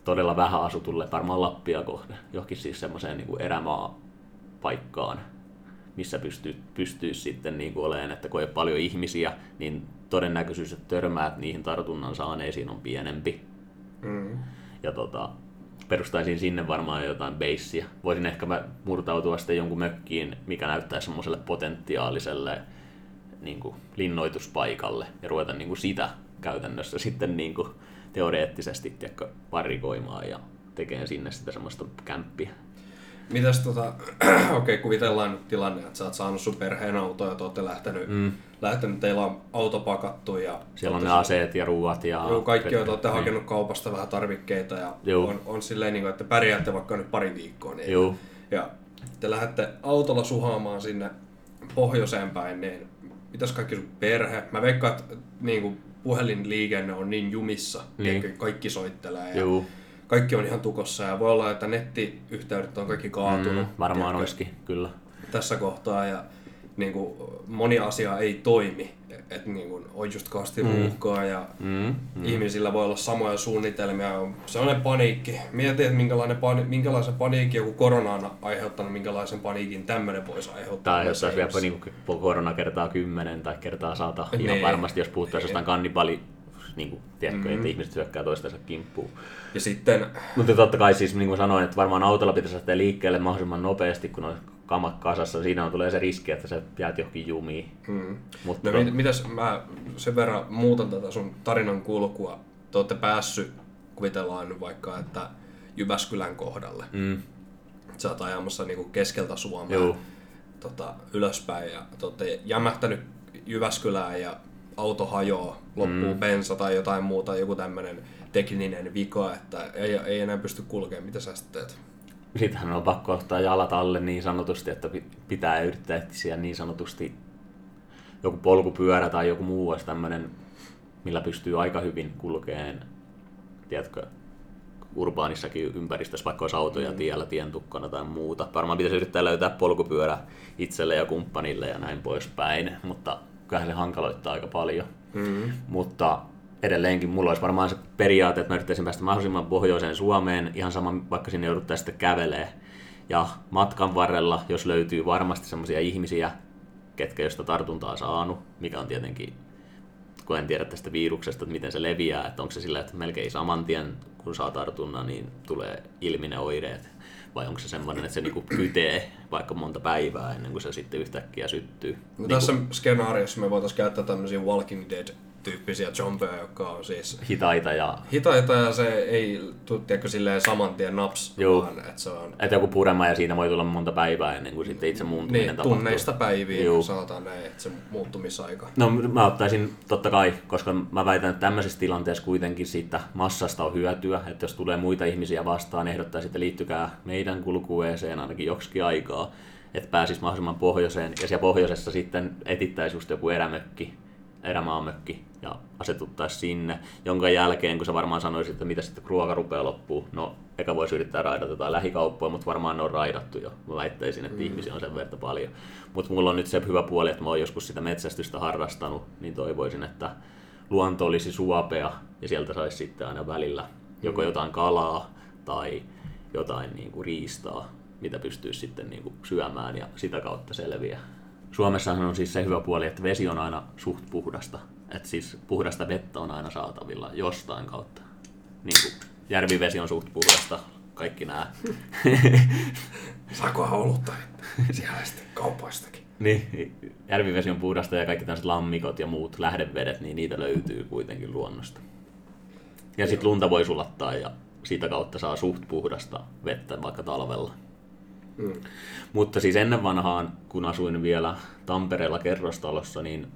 todella vähän asutulle, varmaan Lappia kohden. Johonkin siis semmoiseen niinku erämaapaikkaan, missä pystyy, pystyy sitten niin olemaan, että kun ei ole paljon ihmisiä, niin todennäköisyys, että törmäät niihin tartunnan saaneisiin on pienempi. Mm. Ja tota, perustaisin sinne varmaan jotain beissiä. Voisin ehkä mä murtautua sitten jonkun mökkiin, mikä näyttää semmoiselle potentiaaliselle niin kuin linnoituspaikalle ja ruveta niin kuin sitä käytännössä sitten niin kuin teoreettisesti parikoimaan ja tekemään sinne sitä semmoista kämppiä. Mitäs tota, okei, okay, kuvitellaan nyt tilanne, että sä oot saanut sun perheen autoa ja te ootte lähtenyt, mm. lähtenyt, teillä on auto pakattu ja... Siellä on ne aseet ja ruuat ja... Joo, kaikki te ootte niin hakenut kaupasta vähän tarvikkeita ja on, on silleen niin kuin, että pärjäätte vaikka nyt pari viikkoa. Niin joo. Ja te lähdette autolla suhaamaan sinne pohjoiseen päin, niin mitäs kaikki sun perhe? Mä veikkaan, että niin kuin puhelinliikenne on niin jumissa, niin. Että kaikki soittelee. Joo. Kaikki on ihan tukossa ja voi olla, että nettiyhteydet on kaikki kaatunut. Mm, varmaan olisikin, kyllä. Tässä kohtaa ja niin kuin, moni asia ei toimi. Et, niin kuin, on just kastiruuhkaa mm. ja mm, mm. ihmisillä voi olla samoja suunnitelmia. Se on paniikki. Mieti, että minkälainen pani, minkälaisen paniikin joku korona on aiheuttanut, minkälaisen paniikin tämmöinen voisi aiheuttaa. Tai aiheuttaisi vielä niin korona kertaa kymmenen tai kertaa sata. Ihan ne. Varmasti, jos puhuttaisiin jostain kannibali. Niin kuin, tiedätkö, mm-hmm. että ihmiset hyökkää toistensa kimppuun. Ja sitten... Mutta totta kai siis, niin kuin sanoin, että varmaan autolla pitäisi lähteä liikkeelle mahdollisimman nopeasti, kun on kamat kasassa. Siinä tulee se riski, että sä jäät johonkin jumiin. Mm. Mutta... No, mit- mitäs mä sen verran muutan tätä sun tarinan kulkua. Te ootte päässyt, kuvitellaan nyt vaikka, että Jyväskylän kohdalle. Mm. Sä oot ajamassa niin kuin keskeltä Suomea tota, ylöspäin ja te ootte jämähtänyt Jyväskylään ja auto hajoaa, loppuu mm. bensa tai jotain muuta, joku tämmöinen tekninen vika, että ei, ei enää pysty kulkemaan. Mitä sä sitten teet? Siitähän on pakko ottaa jalat alle niin sanotusti, että pitää yrittää etsiä niin sanotusti joku polkupyörä tai joku muu olisi tämmöinen, millä pystyy aika hyvin kulkeen, tiedätkö, urbaanissakin ympäristössä, vaikka olisi autoja mm. tiellä, tientukkana tai muuta. Varmaan pitäisi yrittää löytää polkupyörä itselle ja kumppanille ja näin poispäin, mutta kyllähän se hankaloittaa aika paljon, mm-hmm. mutta edelleenkin mulla olisi varmaan se periaate, että mä yrittäisin päästä mahdollisimman pohjoiseen Suomeen, ihan sama vaikka sinne jouduttaisiin sitten kävelee. Ja matkan varrella, jos löytyy varmasti semmoisia ihmisiä, ketkä josta tartuntaa saanut, mikä on tietenkin, kun en tiedä tästä viruksesta, että miten se leviää, että onko se sillä, että melkein saman tien kun saa tartunnan, niin tulee ilmi ne oireet. vai onko se semmoinen, että se niinku kytee vaikka monta päivää ennen kuin se sitten yhtäkkiä syttyy? No niin tässä kun... skenaariossa me voitaisiin käyttää tämmöisiä Walking Dead-tyyppisiä jompeja, jotka on siis... Hitaita ja... Hitaita ja se ei tule silleen saman tien naps, vaan että se on... Että joku purema ja siinä voi tulla monta päivää ennen kuin sitten itse muuntuminen niin, tapahtuu. Tunneista päiviin Juu. sanotaan näin, että se muuttumisaika. No mä ottaisin totta kai, koska mä väitän, että tämmöisessä tilanteessa kuitenkin siitä massasta on hyötyä, että jos tulee muita ihmisiä vastaan, ehdottaisi, että liittykää meidän kulkueeseen ainakin joksikin aikaa, että pääsisi mahdollisimman pohjoiseen ja siellä pohjoisessa sitten etittäisi just joku erämökki, erämaamökki ja asetuttaisiin sinne, jonka jälkeen kun sä varmaan sanoisit, että mitä sitten ruoka rupeaa loppuu, no eka voisi yrittää raidata jotain lähikauppoja, mutta varmaan ne on raidattu jo, mä väittäisin, että mm. ihmisiä on sen verta paljon, mutta mulla on nyt se hyvä puoli, että mä oon joskus sitä metsästystä harrastanut, niin toivoisin, että luonto olisi suopea ja sieltä saisi sitten aina välillä joko jotain kalaa tai jotain niin kuin riistaa, mitä pystyisi sitten niin kuin syömään ja sitä kautta selviää. Suomessahan on siis se hyvä puoli, että vesi on aina suht puhdasta. Että siis puhdasta vettä on aina saatavilla jostain kautta. Niin kuin järvivesi on suht puhdasta, kaikki nämä. Saakohan olutta siellä sitten kaupoistakin. Niin, järvivesi on puhdasta ja kaikki tämmöiset lammikot ja muut lähdevedet, niin niitä löytyy kuitenkin luonnosta. Ja sitten lunta voi sulattaa ja siitä kautta saa suht puhdasta vettä vaikka talvella. Mm. Mutta siis ennen vanhaan, kun asuin vielä Tampereella kerrostalossa, niin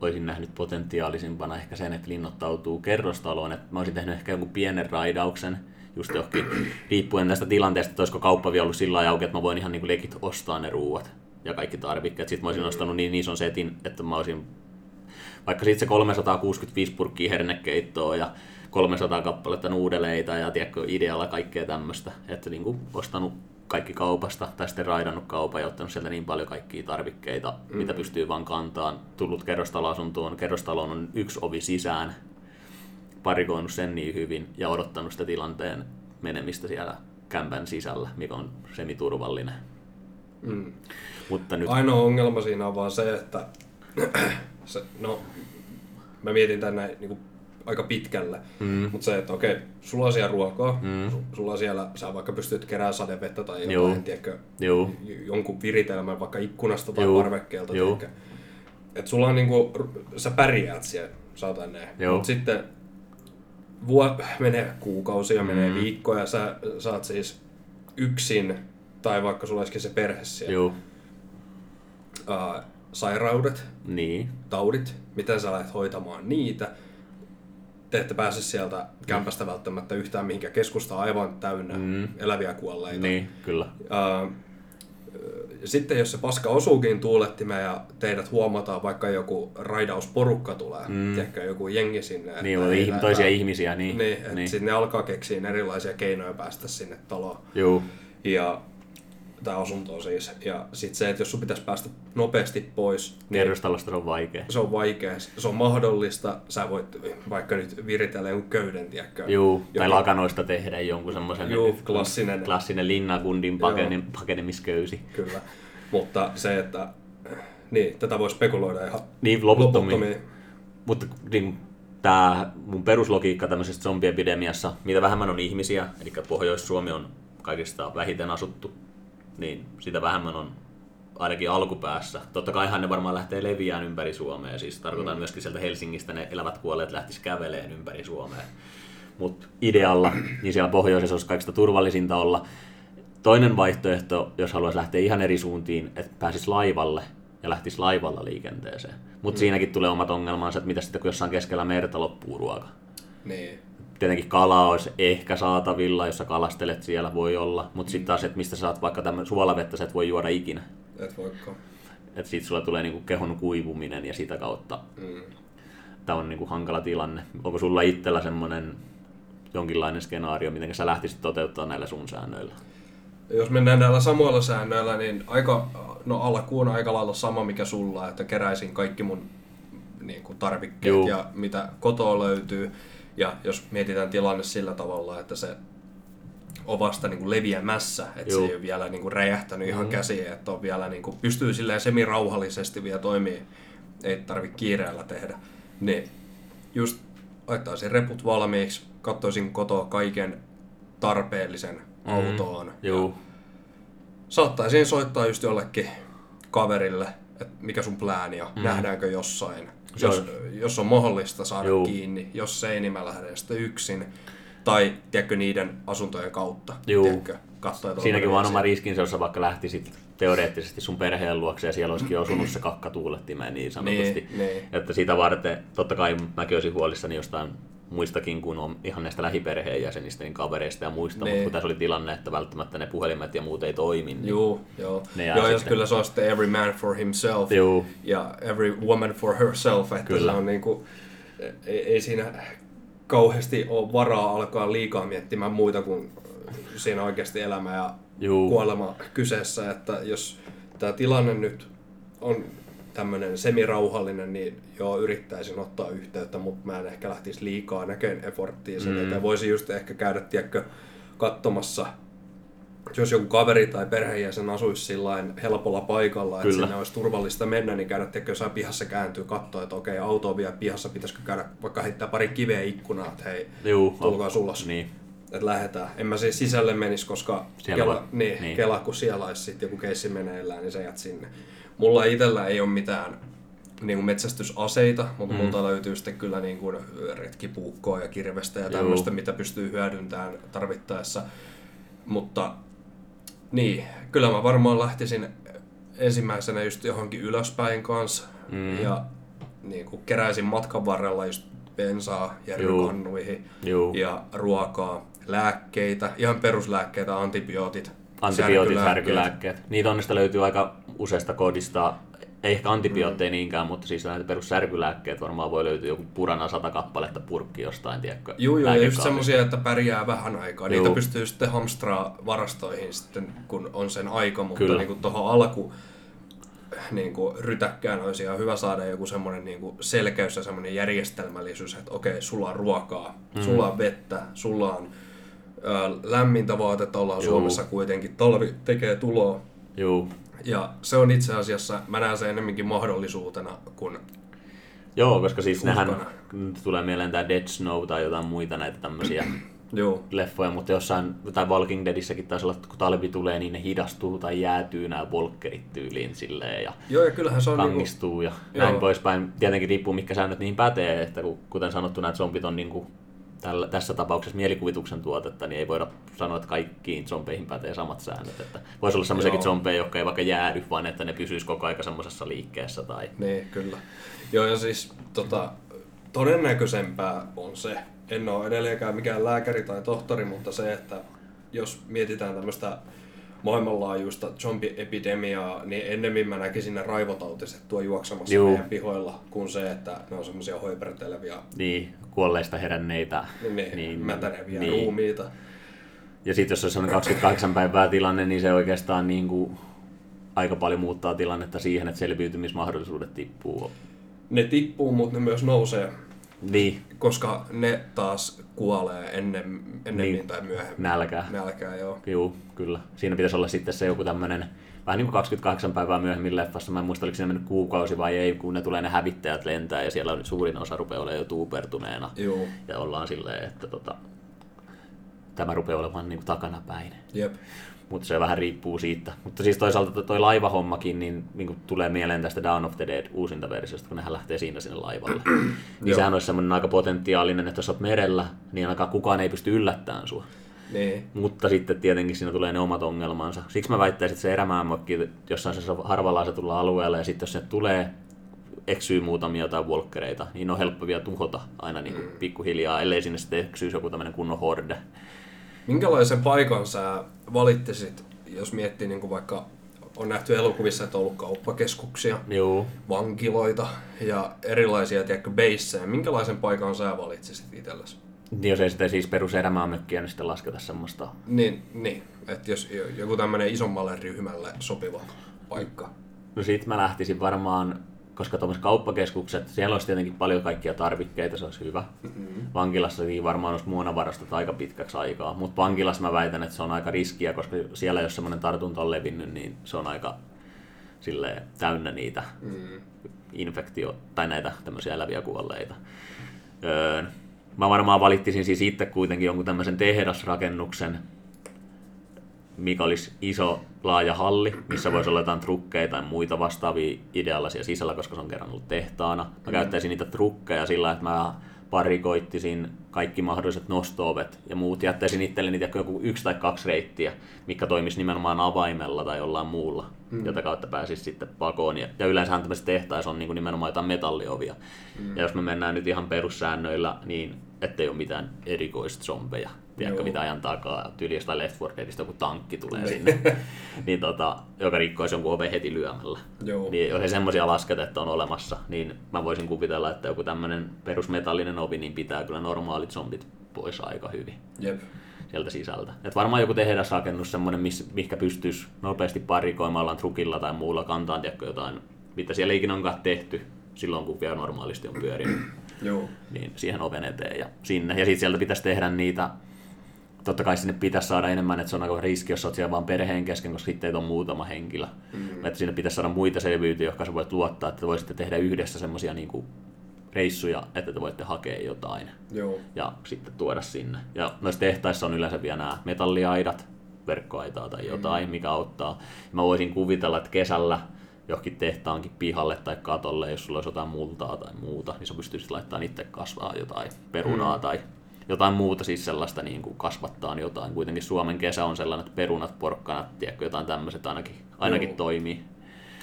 olisin nähnyt potentiaalisimpana ehkä sen, että linnoittautuu kerrostaloon. Et mä olisin tehnyt ehkä joku pienen raidauksen, just johonkin, riippuen tästä tilanteesta, että olisiko kauppa vielä ollut sillä lailla auki, että mä voin ihan niin kuin lekit ostaa ne ruuat ja kaikki tarvikkeet. Sitten mä olisin ostanut niin ison setin, että mä olisin vaikka sitten se kolmesataakuusikymmentäviisi purkkiä hernekeittoa ja kolmesataa kappaletta nuudeleita ja tiedätkö, idealla kaikkea tämmöistä, että niin kuin ostanut kaikki kaupasta tai sitten raidannut kaupan ja ottanut sieltä niin paljon kaikkia tarvikkeita, mm. mitä pystyy vaan kantaan. Tullut kerrostaloasuntoon, kerrostaloon on yksi ovi sisään, parikoinut sen niin hyvin ja odottanut sitä tilanteen menemistä siellä kämpän sisällä, mikä on semiturvallinen. Mm. Mutta nyt... Ainoa ongelma siinä on vaan se, että se, no, mä mietin tämän näin, niin kuin aika pitkälle, mm. mutta se, että okei, sulla on siellä ruokaa, mm. sulla on siellä, sä vaikka pystyt keräämään sadevettä tai jotain, en tiedäkö, jonkun viritelmän vaikka ikkunasta tai parvekkeelta, että sulla on niinku, sä pärjäät siellä, saatan näin, mutta sitten vuo, menee kuukausia, mm. menee viikkoja, sä saat siis yksin, tai vaikka sulla olisikin se perhe siellä, uh, sairaudet, niin. taudit, miten sä lähdet hoitamaan niitä, te ette pääse sieltä kämpästä mm. välttämättä yhtään mihinkään, keskusta aivan täynnä mm. eläviä kuolleita. Niin, kyllä. Uh, sitten jos se paska osuukin tuulettimeen ja teidät huomataan, vaikka joku raidausporukka tulee, mm. ehkä joku jengi sinne. Niin, on ihmi- toisia ihmisiä. Niin, niin, niin. Sitten ne alkaa keksiä erilaisia keinoja päästä sinne taloon. Juu. Ja tämä asunto siis. Ja sitten se, että jos sun pitäisi päästä nopeasti pois... Kerrostalosta niin se on vaikea. Se on vaikea. Se on mahdollista. Sä voit vaikka nyt viritellä jonkun köyden, tiedäkö? Juu, tai lakanoista tehdä jonkun semmoisen... Juu, klassinen. Klassinen linnakundin pakene, pakenemisköysi. Kyllä. Mutta se, että... Niin, tätä voi spekuloida ihan niin, loputtomiin. loputtomiin. Mutta niin, tämä mun peruslogiikka tämmöisessä zombiepidemiassa, mitä vähemmän on ihmisiä, eli Pohjois-Suomi on kaikista vähiten asuttu, niin sitä vähemmän on ainakin alkupäässä. Totta kaihan ne varmaan lähtee leviään ympäri Suomea, siis tarkoitan mm. myöskin sieltä Helsingistä ne elävät kuolleet lähtis käveleen ympäri Suomea. Mutta idealla, niin siellä pohjoisessa olisi kaikista turvallisinta olla. Toinen vaihtoehto, jos haluaisi lähteä ihan eri suuntiin, että pääsisi laivalle ja lähtisi laivalla liikenteeseen. Mutta mm. siinäkin tulee omat ongelmansa, että mitä sitten kun jossain keskellä merta loppuu ruoka. Niin. Tietenkin kalaa olisi ehkä saatavilla, jos sä kalastelet siellä, voi olla. Mutta sitten taas, että mistä saat vaikka tämmöinen suolavettä, sä et voi juoda ikinä. Et voikaan. Että sitten sulla tulee niinku kehon kuivuminen ja sitä kautta. Mm. Tämä on niinku hankala tilanne. Onko sulla itsellä semmoinen jonkinlainen skenaario, miten sä lähtisit toteuttaa näillä sun säännöillä? Jos mennään näillä samoilla säännöillä, niin aika, no alkuun on aika lailla sama mikä sulla, että keräisin kaikki mun niin kuin tarvikkeet Juu. ja mitä kotoa löytyy. Ja jos mietitään tilanne sillä tavalla, että se on vasta niin kuin leviämässä, että Juu. se ei ole vielä niin kuin räjähtänyt ihan mm. käsiin, että on vielä niin kuin, pystyy silleen semirauhallisesti vielä toimii, ei tarvitse kiireellä tehdä, niin just laittaisin reput valmiiksi, katsoisin kotoa kaiken tarpeellisen mm. autoon, ja saattaisiin soittaa just jollekin kaverille, että mikä sun plääni ja mm. nähdäänkö jossain. Jos, jos on mahdollista saada Juu. kiinni, jos ei, niin mä lähden sitten yksin. Tai tiedätkö, niiden asuntojen kautta. Tiedätkö, siinäkin vaan oma riskinsä, jos vaikka lähtisit teoreettisesti sun perheen luokse ja siellä olisikin osunut se kakkatuulettimeen niin sanotusti. Niin, niin. Että sitä varten, totta kai mäkin olisin huolissani jostain muistakin kuin on ihan näistä lähiperheenjäsenistä, niin kavereista ja muista, niin. Mutta kun tässä oli tilanne, että välttämättä ne puhelimet ja muut ei toimi. Niin joo, joo. joo jos kyllä se on sitten every man for himself joo. ja every woman for herself, että kyllä. Se on niin kuin, ei, ei siinä kauheasti ole varaa alkaa liikaa miettimään muita kuin siinä oikeasti elämä ja joo. kuolema kyseessä, että jos tämä tilanne nyt on tämmöinen semirauhallinen, niin joo, yrittäisin ottaa yhteyttä, mutta mä en ehkä lähtisi liikaa näkeen efforttiin sen, mm. että voisin just ehkä käydä, tiedätkö, katsomassa, jos joku kaveri tai perheenjäsen asuisi sillain helpolla paikalla, että Kyllä. sinne olisi turvallista mennä, niin käydä, tiedätkö, jossain pihassa kääntyy, katsoa, että okei, auto on vielä pihassa, pitäisikö käydä vaikka heittää pari kiveä ikkunaa, että hei, Juu, tulkaa sulas. Niin. Että lähdetään. En mä siis sisälle menisi, koska kela, niin, niin. kela, kun siellä olisi sitten joku keissi meneillään, niin sä jät sinne. Mulla itsellä ei ole mitään niin kuin metsästysaseita, mutta mm. multa löytyy sitten kyllä niin kuin retkipuukkoa ja kirvestä ja tämmöistä, Juu. mitä pystyy hyödyntämään tarvittaessa. Mutta niin, kyllä mä varmaan lähtisin ensimmäisenä just johonkin ylöspäin kanssa mm. ja niin kuin keräisin matkan varrella just bensaa järvikannuihin ja ruokaa, lääkkeitä, ihan peruslääkkeitä, antibiootit. Antibiootit, särkylääkkeet. Niitä onnesta löytyy aika useasta kodista, ei ehkä antibiootteja mm. niinkään, mutta siis näitä perussärkylääkkeet varmaan voi löytyä joku purana sata kappaletta purkki jostain, tiedätkö? Joo, joo, just semmoisia, että pärjää vähän aikaa. Niitä Juu. pystyy sitten hamstraa varastoihin sitten, kun on sen aika, mutta niin tuohon alku niin kuin rytäkkään olisi ihan hyvä saada joku semmoinen niin kuin selkeys ja semmoinen järjestelmällisyys, että okei, sulla on ruokaa, mm. sulla on vettä, sulla on lämmintä vaatetta, ollaan Juu. Suomessa kuitenkin, talvi tekee tuloa. Juu. Ja se on itse asiassa, mä näen sen enemmänkin mahdollisuutena kuin Joo, koska siis nehän tulee mieleen tämä Dead Snow tai jotain muita näitä tämmöisiä Joo. leffoja, mutta jossain, tai Walking Deadissäkin taisi olla, että kun talvi tulee, niin ne hidastuu tai jäätyy nämä volkkerit tyyliin silleen ja, Joo, ja kyllähän se on kangistuu niinku ja näin Joo. poispäin. Tietenkin riippuu, mitkä säännöt niihin pätee, että kuten sanottu, nämä zombit on niin kuin Tällä, tässä tapauksessa mielikuvituksen tuotetta, niin ei voida sanoa, että kaikkiin zombeihin pätee samat säännöt. Että voisi olla sellaisiakin zombeja, jotka ei vaikka jäädy, vaan että ne pysyisi koko ajan semmoisessa liikkeessä. Tai niin, kyllä. Joo, ja siis tota, todennäköisempää on se, en ole edelleenkään mikään lääkäri tai tohtori, mutta se, että jos mietitään tämmöistä maailmanlaajuista zombiepidemiaa, niin ennemmin mä näkisin ne raivotautiset tuo juoksemassa Juu. meidän pihoilla, kuin se, että ne on semmoisia hoiperteleviä. Niin, kuolleista heränneitä. Niin, niin mätäneviä niin. ruumiita. Ja sitten jos on semmoinen kaksikymmentäkahdeksan päivää tilanne, niin se oikeastaan niin kuin aika paljon muuttaa tilannetta siihen, että selviytymismahdollisuudet tippuu. Ne tippuu, mutta ne myös nousee. Niin. Koska ne taas kuolee ennen, ennemmin niin. tai myöhemmin. Nälkää. Nälkää, joo. Juu, kyllä. Siinä pitäisi olla sitten se joku tämmöinen, vähän niin kuin kaksikymmentäkahdeksan päivää myöhemmin leffassa, mä en muista, oliko siinä mennyt kuukausi vai ei, kun ne tulee ne hävittäjät lentää ja siellä on suurin osa rupeaa olemaan jo tuupertuneena. Juu. Ja ollaan silleen, että tota, tämä rupeaa olemaan niin kuin takanapäin. Jep. Mutta se vähän riippuu siitä. Mutta siis toisaalta toi laivahommakin niin, niin tulee mieleen tästä Dawn of the Dead uusinta versiosta, kun nehän lähtee siinä sinne laivalle. niin sehän olisi semmoinen aika potentiaalinen, että jos olet merellä, niin ainakaan kukaan ei pysty yllättämään sua. Niin. Mutta sitten tietenkin siinä tulee ne omat ongelmansa. Siksi mä väittäisin, että se erämäämökki jossain se harvalla asetulla alueella, ja sitten jos se tulee, eksyy muutamia jotain walkereita, niin on helppo vielä tuhota aina niin mm. pikkuhiljaa, ellei sinne sitten eksyisi joku tämmöinen kunnon horde. Minkälaisen paikan sä valittisit, jos miettii niin kuin vaikka on nähty elokuvissa, että on ollut kauppakeskuksia, Joo. vankiloita ja erilaisia tiedätkö, beissejä. Minkälaisen paikan sä valitsisit itsellesi? Niin, jos ei sitä siis perus erämaamökkiä, niin sitten lasketa semmoista. Niin, niin. Että jos joku tämmöinen isommalle ryhmälle sopiva paikka. No sit mä lähtisin varmaan, koska tuommoiset kauppakeskukset, siellä olisi tietenkin paljon kaikkia tarvikkeita, se olisi hyvä. Mm-hmm. Vankilassakin varmaan olisi muonavarastoita aika pitkäksi aikaa, mutta vankilassa mä väitän, että se on aika riskiä, koska siellä jos semmoinen tartunta on levinnyt, niin se on aika silleen, täynnä niitä mm-hmm. infektioita tai näitä tämmöisiä eläviä kuolleita. Öö, mä varmaan valittisin siis itse kuitenkin jonkun tämmöisen tehdasrakennuksen, mikä olisi iso, laaja halli, missä voisi olla jotain trukkeja tai muita vastaavia idealaisia sisällä, koska se on kerran ollut tehtaana. Mä käyttäisin niitä trukkeja sillä, että mä parikoittisin kaikki mahdolliset nosto-ovet ja muut. Jättäisin itselle niitä joku yksi tai kaksi reittiä, mikä toimisi nimenomaan avaimella tai jollain muulla, mm. jota kautta pääsisi sitten pakoon. Ja yleensähän tämmöisessä tehtaissa on niin kuin nimenomaan jotain metalliovia. Mm. Ja jos me mennään nyt ihan perussäännöillä, niin ettei ole mitään erikoista zombeja. Tiedätkö mitä ajan takaa, tyylistä Left four Deadistä joku tankki tulee sinne, niin tota, joka rikkoisi jonkun oven heti lyömällä. Joo. Niin jos ei semmoisia lasketa, että on olemassa, niin mä voisin kuvitella, että joku tämmöinen perusmetallinen ovi niin pitää kyllä normaalit zombit pois aika hyvin. Jep. Sieltä sisältä. Et varmaan joku tehdasrakennus semmoinen, mihinkä pystyisi nopeasti parikoimaan trukilla tai muulla kantaan, tiedätkö jotain, mitä siellä ikinä onkaan tehty silloin, kun vielä normaalisti on pyörinyt. Joo. Niin siihen oven eteen ja sinne. Ja sitten sieltä pitäisi tehdä niitä. Totta kai sinne pitäisi saada enemmän, että se on aika riski, jos olet siellä vain perheen kesken, koska sitten on muutama henkilö. Mm-hmm. Että sinne pitäisi saada muita selvyytyjä, jotka sä voit luottaa, että voisitte tehdä yhdessä semmoisia niin kuin reissuja, että te voitte hakea jotain. Joo. Ja sitten tuoda sinne. Ja noissa tehtaissa on yleensä vielä nämä metalliaidat, verkkoaitaa tai jotain, mm-hmm. mikä auttaa. Mä voisin kuvitella, että kesällä johonkin tehtaankin pihalle tai katolle, jos sulla olisi jotain multaa tai muuta, niin sä pystyisit laittamaan itse kasvaa jotain perunaa mm-hmm. tai jotain muuta, siis sellaista niin kuin kasvattaa jotain. Kuitenkin Suomen kesä on sellainen, että perunat, porkkanat, tiedätkö, jotain tämmöiset ainakin, ainakin toimii.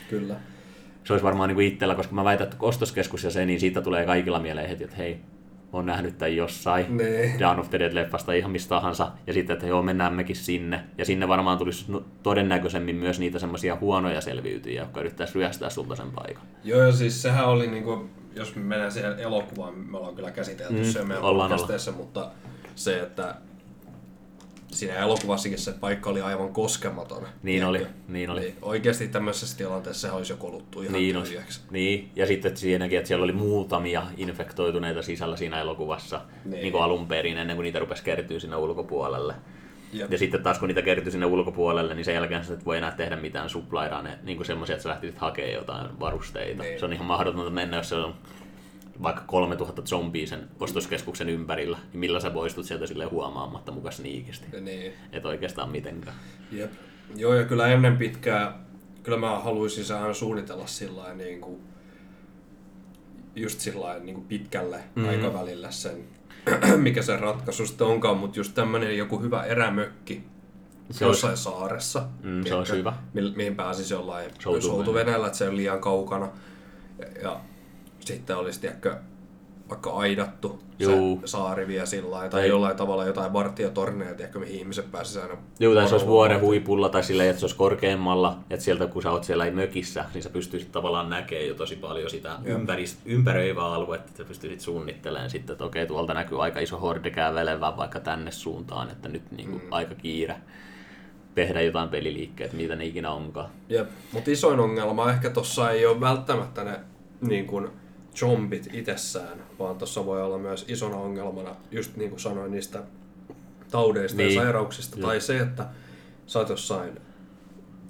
Kyllä. Se olisi varmaan niin kuin itsellä, koska mä väitän, että ostoskeskus ja se, niin siitä tulee kaikilla mieleen heti, että hei, mä oon nähnyt tämän jossain nee. Dawn of the Dead-leffasta ihan mistä tahansa. Ja sitten, että joo, mennään mekin sinne. Ja sinne varmaan tulisi no, todennäköisemmin myös niitä semmoisia huonoja selviytyjiä, jotka yrittäisi ryöstää sulta sen paikan. Joo, ja siis sehän oli niin kuin, jos me mennään siihen elokuvaan, me ollaan kyllä käsitelty mm, sen meidän podcastissa, mutta se, että siinä elokuvassakin se paikka oli aivan koskematon. Niin tiedätkö? Oli, niin oli. Niin, oikeasti tämmöisessä tilanteessa sehän olisi jo koluttu ihan niin tyhjäksi. Niin, ja sitten siinäkin, että siellä oli muutamia infektoituneita sisällä siinä elokuvassa niin. Niin kuin alun perin, ennen kuin niitä rupesi kertyä sinne ulkopuolelle. Jep. Ja sitten taas kun niitä kertyi sinne ulkopuolelle, niin sen jälkeen sä et voi enää tehdä mitään supplairaa, ne niin semmoisia, että sä lähtisit hakemaan jotain varusteita. Niin. Se on ihan mahdotonta mennä, jos se on vaikka kolmetuhatta zombia sen ostoskeskuksen ympärillä, niin millä sä poistut sieltä silleen huomaamatta muka sniikisti. Niin. Et oikeastaan mitenkään. Jep. Joo, ja kyllä ennen pitkää, kyllä mä haluaisin sähän suunnitella sillain niin kuin, just sillain niin kuin pitkälle mm-hmm. aikavälillä sen. Mikä se ratkaisu sitten onkaan, mutta just tämmöinen joku hyvä erämökki se jossain olisi saaressa, mm, se olisi hyvä. Mi- mihin pääsisi jollain soutuveneellä, että se on liian kaukana. Ja, ja sitten olisi tiedätkö, vaikka aidattu Juu. se saari vielä sillain, tai, tai jollain tavalla jotain vartiotorneja, tiedätkö, mihin ihmiset pääsisi aina. Joo, tai se olisi vuoren huipulla tai silleen, että se olisi korkeammalla, että sieltä kun sä oot siellä mökissä, niin sä pystyisit tavallaan näkemään jo tosi paljon sitä ympärist- ympäröivää aluetta, että sä pystyisit suunnittelemaan sitten, että okei, tuolta näkyy aika iso horde kävelevä vaikka tänne suuntaan, että nyt niin kuin, mm. aika kiire tehdä jotain peliliikkeet, mitä ne ikinä onkaan. Jep, mutta isoin ongelma ehkä tossa ei ole välttämättä ne niin kuin zombit itsessään, vaan tuossa voi olla myös isona ongelmana, just niin kuin sanoin, niistä taudeista niin. ja sairauksista, Joo. tai se, että sä oot jossain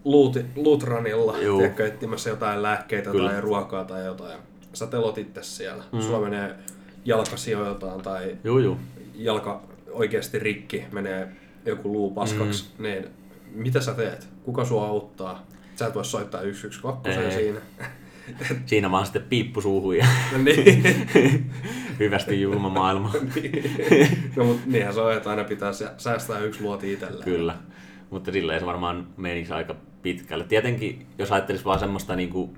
luuti, luutranilla, tiedätkö, etsimässä jotain lääkkeitä Kyllä. tai ruokaa tai jotain, sä telot itse siellä, mm. sulla menee jalka sijoiltaan tai Joo, jo. jalka oikeasti rikki, menee joku luu paskaksi, mm. niin mitä sä teet? Kuka sua auttaa? Sä et voi soittaa yksi yksi kaksi siinä. Siinä vaan sitten piippu suuhun ja no niin. hyvästi julma maailma. No mutta niinhän se on, että aina pitää säästää yksi luoti itselleen. Kyllä, mutta silleen se varmaan menisi aika pitkälle. Tietenkin, jos ajattelisi vaan semmoista niinku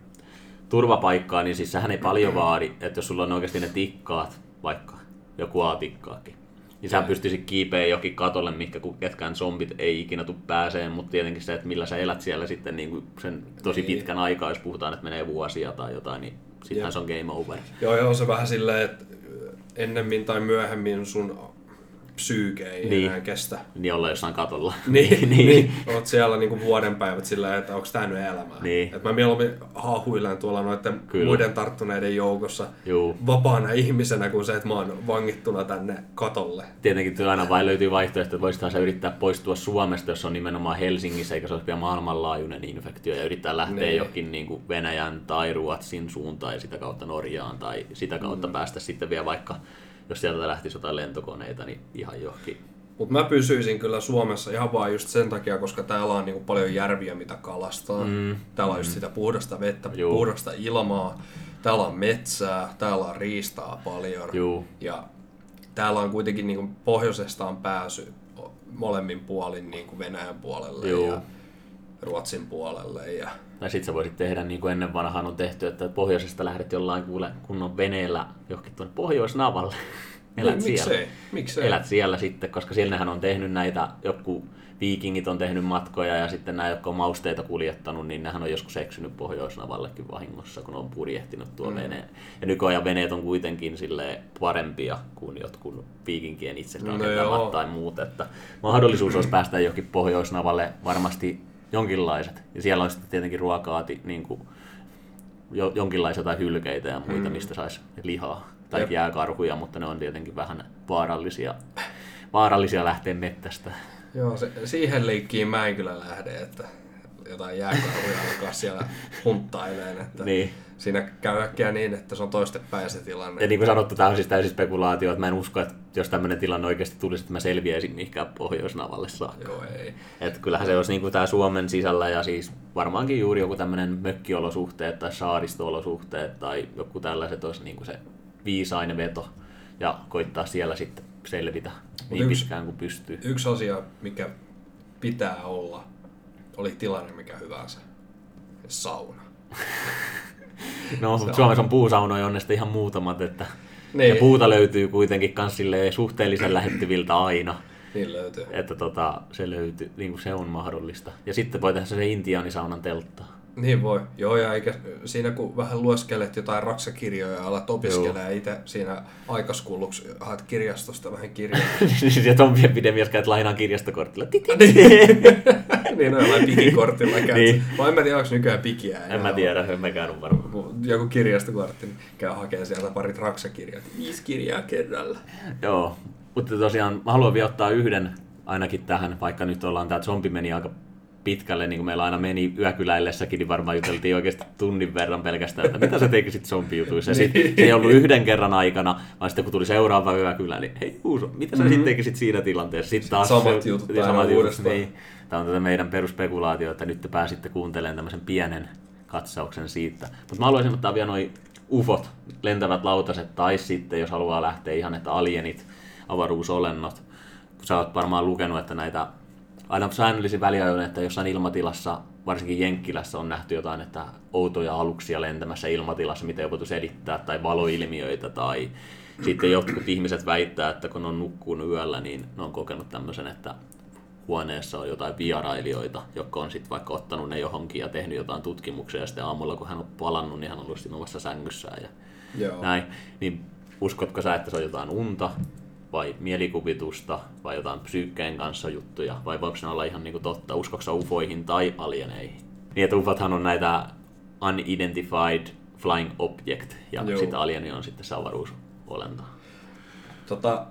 turvapaikkaa, niin siis sehän ei paljon vaadi, että jos sulla on oikeasti ne tikkaat, vaikka joku aatikkaakin, niin sä pystyisit kiipeä jokin katolle, mihinkä ketkään zombit ei ikinä tule pääseen, mutta tietenkin se, että millä sä elät siellä sitten niin sen tosi niin. pitkän aikaa, jos puhutaan, että menee vuosia tai jotain, niin sittenhän se on game over. Joo, joo, se vähän silleen, että ennemmin tai myöhemmin sun psyyke ei niin. enää kestä. Niin ollaan jossain katolla. niin, niin. niin, oot siellä niinku vuodenpäivät silleen, että onko tää nyt elämää. Niin. Et mä mieluummin haahuilen tuolla noiden Kyllä. muiden tarttuneiden joukossa Juu. vapaana ihmisenä, kun se, että mä oon vangittuna tänne katolle. Tietenkin tuo aina vain löytyy vaihtoehto, että voisithan sä yrittää poistua Suomesta, jos on nimenomaan Helsingissä, eikä se olisi vielä maailmanlaajuinen infektio, ja yrittää lähteä niin. johonkin niinku Venäjän tai Ruotsin suuntaan ja sitä kautta Norjaan, tai sitä kautta mm. päästä sitten vielä vaikka jos sieltä lähtisi jotain lentokoneita, niin ihan johonkin Mutta mä pysyisin kyllä Suomessa ihan vaan just sen takia, koska täällä on niinku paljon järviä, mitä kalastaa. Mm. Täällä on just sitä puhdasta vettä, Juu. puhdasta ilmaa. Täällä on metsää, täällä on riistaa paljon. Juu. Ja täällä on kuitenkin niinku pohjoisestaan pääsy molemmin puolin niinku Venäjän puolelle Juu. ja Ruotsin puolelle. Ja, ja sit sä voisit tehdä niin kuin ennen vanhaan on tehty, että pohjoisesta lähdet jollain kunnon veneellä johonkin tuonne pohjoisnavalle. Elät no, siellä. Miksei? Miksei? Elät siellä sitten, koska siellähän on tehnyt näitä, joku viikingit on tehnyt matkoja ja sitten nämä, jotka on mausteita kuljettanut, niin nehän on joskus eksynyt pohjoisnavallekin vahingossa, kun on purjehtinut tuo mm. veneen. Ja nykyajan veneet on kuitenkin sille parempia kuin jotkut viikinkien itse rakentamat no, tai muut. Että mahdollisuus olisi päästä johonkin pohjoisnavalle varmasti jonkinlaiset. Ja siellä on sitten tietenkin ruokaa, niin kuin jo, jonkinlaisia tai hylkeitä ja muita, mm. mistä saisi lihaa. Tai Jep. jääkarhuja, mutta ne on tietenkin vähän vaarallisia, vaarallisia lähteä mettästä. Joo, se, siihen leikkiin mä en kyllä lähde, että jotain jääkarhuja alkaa siellä hunttaileen. Että niin. Siinä käy äkkiä niin, että se on toistepäin se tilanne. Ja niin kuin sanottu, tämä on siis täysin spekulaatio, että mä en usko, että jos tämmöinen tilanne oikeasti tulisi, että mä selviäisin mihinkään pohjoisnavalle saakka. Joo, ei. Että kyllähän se olisi niin kuin tämä Suomen sisällä ja siis varmaankin juuri joku tämmöinen mökkiolosuhteet tai saaristoolosuhteet tai joku tällaiset olisi niin kuin se viisainen veto ja koittaa siellä sitten selvitä niin yksi, pitkään kuin pystyy. Yksi asia, mikä pitää olla, oli tilanne mikä hyvänsä, sauna. No, mutta Suomessa on puusaunoja onneksi ihan muutamat, että niin. Ja puuta löytyy kuitenkin kans silleen suhteellisen lähettyviltä aina. Niin löytyy. Että tota, se löytyy, niin kuin se on mahdollista. Ja sitten voi tehdä se intiaanisaunan telttaa. Niin voi. Joo, ja eikä siinä kun vähän lueskelet jotain raksakirjoja ja alat opiskelemaan itse siinä aikaskulluksi, haet kirjastosta vähän kirjoja. Ja Tompi epidemiassa käyt lainaan kirjastokortilla. Niin, no jollain pikikortilla käyt. Vai en mä tiedä, onko nykyään pikiä. En mä tiedä, en mä käynyt varmaan. Joku kirjastokortti käy hakemaan sieltä parit raksakirjat. Viisi kirjaa kerralla. Joo, mutta tosiaan mä haluan vielä ottaa yhden ainakin tähän, vaikka nyt ollaan tää zombi meni aika pitkälle, niin kuin meillä aina meni yökyläillessäkin, niin varmaan juteltiin oikeasti tunnin verran pelkästään, että mitä sä tekisit zombijutuissa. Se ei ollut yhden kerran aikana, vaan sitten kun tuli seuraava yökylä, niin hei Uuso, mitä sä mm-hmm. sitten tekisit siinä tilanteessa? Sitten taas samat se, jutut aina uudestaan. Niin, tämä on tätä meidän perusspekulaatio, että nyt te pääsitte kuuntelemaan tämmöisen pienen katsauksen siitä. Mutta mä haluaisin ottaa vielä noi ufot, lentävät lautaset, tai sitten jos haluaa lähteä ihan, että alienit, avaruusolennot. Kun sä oot varmaan lukenut, että näitä aina säännöllisin väliajoin, että jossain ilmatilassa, varsinkin Jenkkilässä, on nähty jotain, että outoja aluksia lentämässä ilmatilassa, mitä ei voitu selittää, tai valoilmiöitä, tai sitten jotkut ihmiset väittää, että kun on nukkunut yöllä, niin ne on kokenut tämmöisen, että huoneessa on jotain vierailijoita, jotka on sitten vaikka ottanut ne johonkin ja tehnyt jotain tutkimuksia, ja sitten aamulla, kun hän on palannut, niin hän on ollut siinä omassa sängyssään. Ja näin. Niin uskotko sä, että se on jotain unta? Vai mielikuvitusta, vai jotain psyykkeen kanssa juttuja, vai voiko ne olla ihan niinku totta, uskoksa ufoihin tai alieneihin? Niin, että ufathan on näitä unidentified flying object, ja sitä alieni on sitten se avaruusolento. Tota,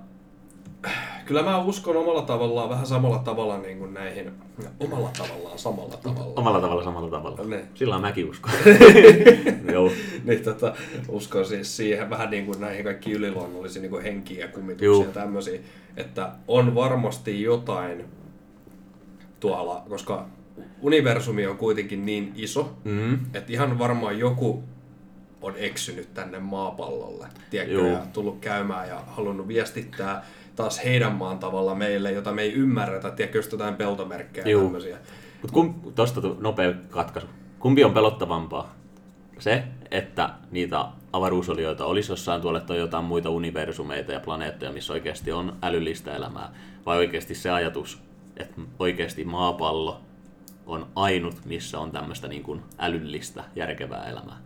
kyllä mä uskon omalla tavallaan, vähän samalla tavalla niin kuin näihin, omalla tavallaan, samalla tavalla. Omalla tavalla, samalla tavalla. Ne. Sillä mäkin uskon. Joo. Niin, tota, uskon siis siihen vähän niin kuin näihin kaikkiin yliluonnollisiin niin kuin henkiä, kummituksia ja tämmöisiä, että on varmasti jotain tuolla, koska universumi on kuitenkin niin iso, mm. että ihan varmaan joku on eksynyt tänne maapallolle, tiedätkö, ja tullut käymään ja halunnut viestittää taas heidän maan tavalla meille, jota me ei ymmärretä, tiedätkö, just jotain peltomerkkejä ja tämmöisiä. Mutta tuosta nopea katkaisu. Kumpi on pelottavampaa? Se, että niitä avaruusolioita olisi jossain tuolla, että on jotain muita universumeita ja planeettoja, missä oikeasti on älyllistä elämää, vai oikeasti se ajatus, että oikeasti maapallo on ainut, missä on tämmöistä niin kuin älyllistä, järkevää elämää?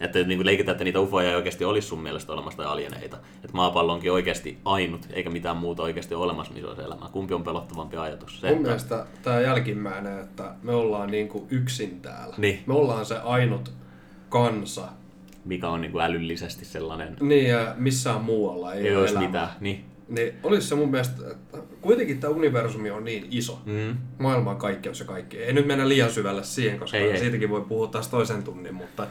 Että niin kuin leikitään, että niitä ufoja ei oikeasti olisi sun mielestä olemassa tai alieneita. Että maapallo onkin oikeasti ainut, eikä mitään muuta oikeasti ole olemassa, missä olisi elämää. Kumpi on pelottavampi ajatus? Se, mun että mielestä tämä jälkimmäinen, että me ollaan niin kuin yksin täällä. Niin. Me ollaan se ainut kansa. Mikä on niin kuin älyllisesti sellainen. Niin, ja missään muualla ei, ei ole elämää. Mitään. Niin. Niin olisi se mun mielestä, että kuitenkin tämä universumi on niin iso, mm. maailmankaikkeus ja kaikki. Ei nyt mennä liian syvälle siihen, koska ei, ei. siitäkin voi puhua taas toisen tunnin, mutta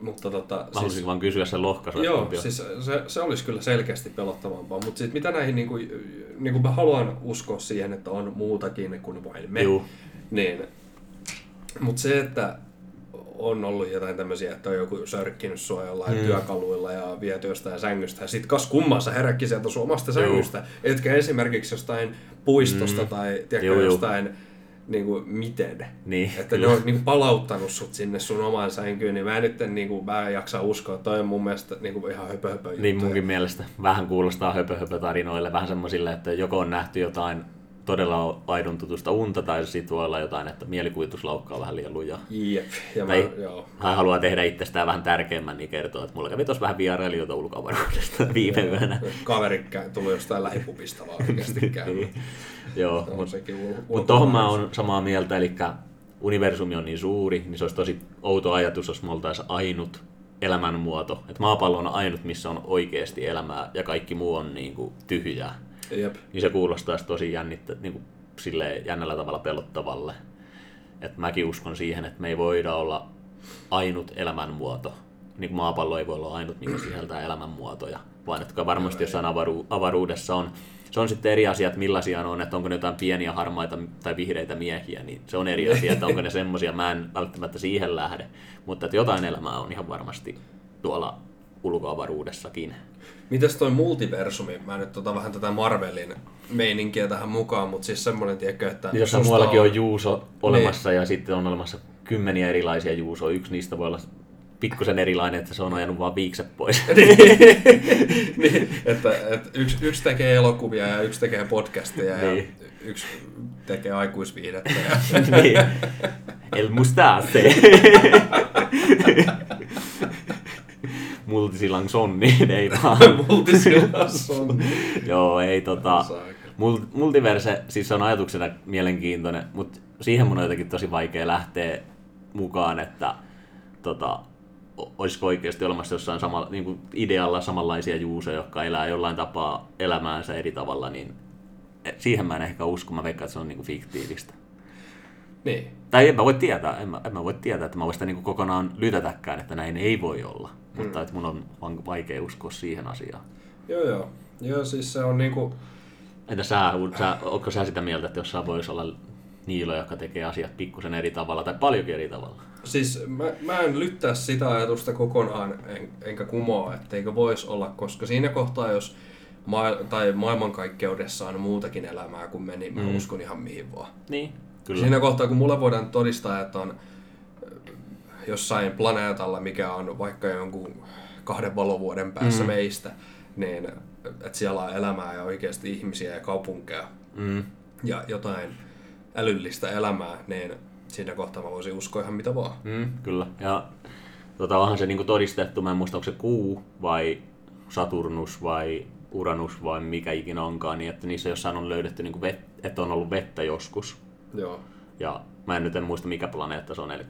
Mutta tota, mä halusin siis vaan kysyä sen lohkaisun. Joo, siis se, se olisi kyllä selkeästi pelottavampaa, mutta sitten mitä näihin, niin kuin, niin kuin mä haluan uskoa siihen, että on muutakin kuin vain me. Niin, mutta se, että on ollut jotain tämmöisiä, että on joku sörkkinyt sua jollain mm. työkaluilla ja viety jostain sängystä. Ja sit kas kummaa sä herätkin sieltä sun omasta sängystä. Etkä esimerkiksi jostain puistosta mm. tai tiedätkö, joo, jostain niin kuin, miten. Niin, että kyllä. Ne on niin kuin, palauttanut sut sinne sun omaan sänkyyn. Niin mä en nyt niin kuin, mä en jaksa uskoa. Toi on mun mielestä niin kuin, ihan höpö höpö juttuja. Niin munkin mielestä. Vähän kuulostaa höpö höpö tarinoille. Vähän semmosille, että joko on nähty jotain todella aidon tutusta unta tai sit voi olla jotain, että mielikuvituslaukka on vähän liian lujaa. Jep. Ja mä, joo. Hän haluaa tehdä itsestään vähän tärkeämmän, niin kertoo, että mulla kävi tuossa vähän vierailijoita ulkoavaruudesta viime yönä. Kaveri tuli jostain lähipupista vaan oikeasti käy. Joo, mutta tohon mä oon samaa mieltä, eli universumi on niin suuri, niin se olisi tosi outo ajatus, jos me oltaisiin ainut elämänmuoto. Että maapallo on ainut, missä on oikeasti elämää ja kaikki muu on niin kuin tyhjää. Jep. Niin se kuulostaisi tosi jännittä, niin kuin silleen jännällä tavalla pelottavalle. Et mäkin uskon siihen, että me ei voida olla ainut elämänmuoto. Niin kuin maapallo ei voi olla ainut niin kuin sisältää elämänmuotoja. Vaan että varmasti jossain avaru- avaruudessa on. Se on sitten eri asia, että millaisia ne on, että onko ne jotain pieniä harmaita tai vihreitä miehiä. Niin se on eri asia, että onko ne semmoisia. Mä en välttämättä siihen lähde. Mutta että jotain elämää on ihan varmasti tuolla ulkoavaruudessakin. Mitäs toi multiversumi? Mä nyt otan vähän tätä Marvelin meininkiä tähän mukaan, mutta siis semmoinen, tiedätkö, että jos muuallakin on Juuso olemassa niin. Ja sitten on olemassa kymmeniä erilaisia Juusoa. Yksi niistä voi olla pikkusen erilainen, että se on ajanut vaan viikset pois. Niin, että, että yksi, yksi tekee elokuvia ja yksi tekee podcasteja niin. Ja yksi tekee aikuisviihdettä. Niin. El mustache. Multisilang sonni, ei vaan. Multisilang sonni. Joo, ei tota. Multiverse, siis se on ajatuksena mielenkiintoinen, mutta siihen mun on jotenkin tosi vaikea lähteä mukaan, että tota, olisiko oikeasti olemassa jossain samalla, niin kuin idealla samanlaisia juuseja, jotka elää jollain tapaa elämäänsä eri tavalla, niin siihen mä en ehkä usko, mä veikkaan, että se on niin kuin fiktiivistä. Niin. Tai en mä voi tietää, en mä, en mä voi tietää, että mä voin sitä niin kuin kokonaan lytätäkään, että näin ei voi olla. Mm. Mutta että mun on vaikea uskoa siihen asiaan. Joo joo. Joo siis se on niinku. Entä sä, sä, ootko sä sitä mieltä, että jossain voisi olla niilo, joka tekee asiat pikkusen eri tavalla tai paljonkin eri tavalla? Siis mä, mä en lyttää sitä ajatusta kokonaan en, enkä kumoa, etteikö voisi olla, koska siinä kohtaa, jos maa, tai maailmankaikkeudessa on muutakin elämää kuin me, niin mä mm. uskon ihan mihin vaan. Niin, kyllä. Siinä kohtaa, kun mulle voidaan todistaa, että on jossain planeetalla, mikä on vaikka jonkun kahden valovuoden päässä mm. meistä, niin että siellä on elämää ja oikeasti ihmisiä ja kaupunkeja mm. ja jotain älyllistä elämää, niin siinä kohtaa mä voisin uskoa ihan mitä vaan. Mm, kyllä. Ja tota, onhan se niinku todistettu, mä en muista, onko se Kuu vai Saturnus vai Uranus vai mikä ikinä onkaan, niin että niissä jossain on löydetty, niinku vet, että on ollut vettä joskus. Joo. Ja mä en nyt en muista mikä planeetta se on, eli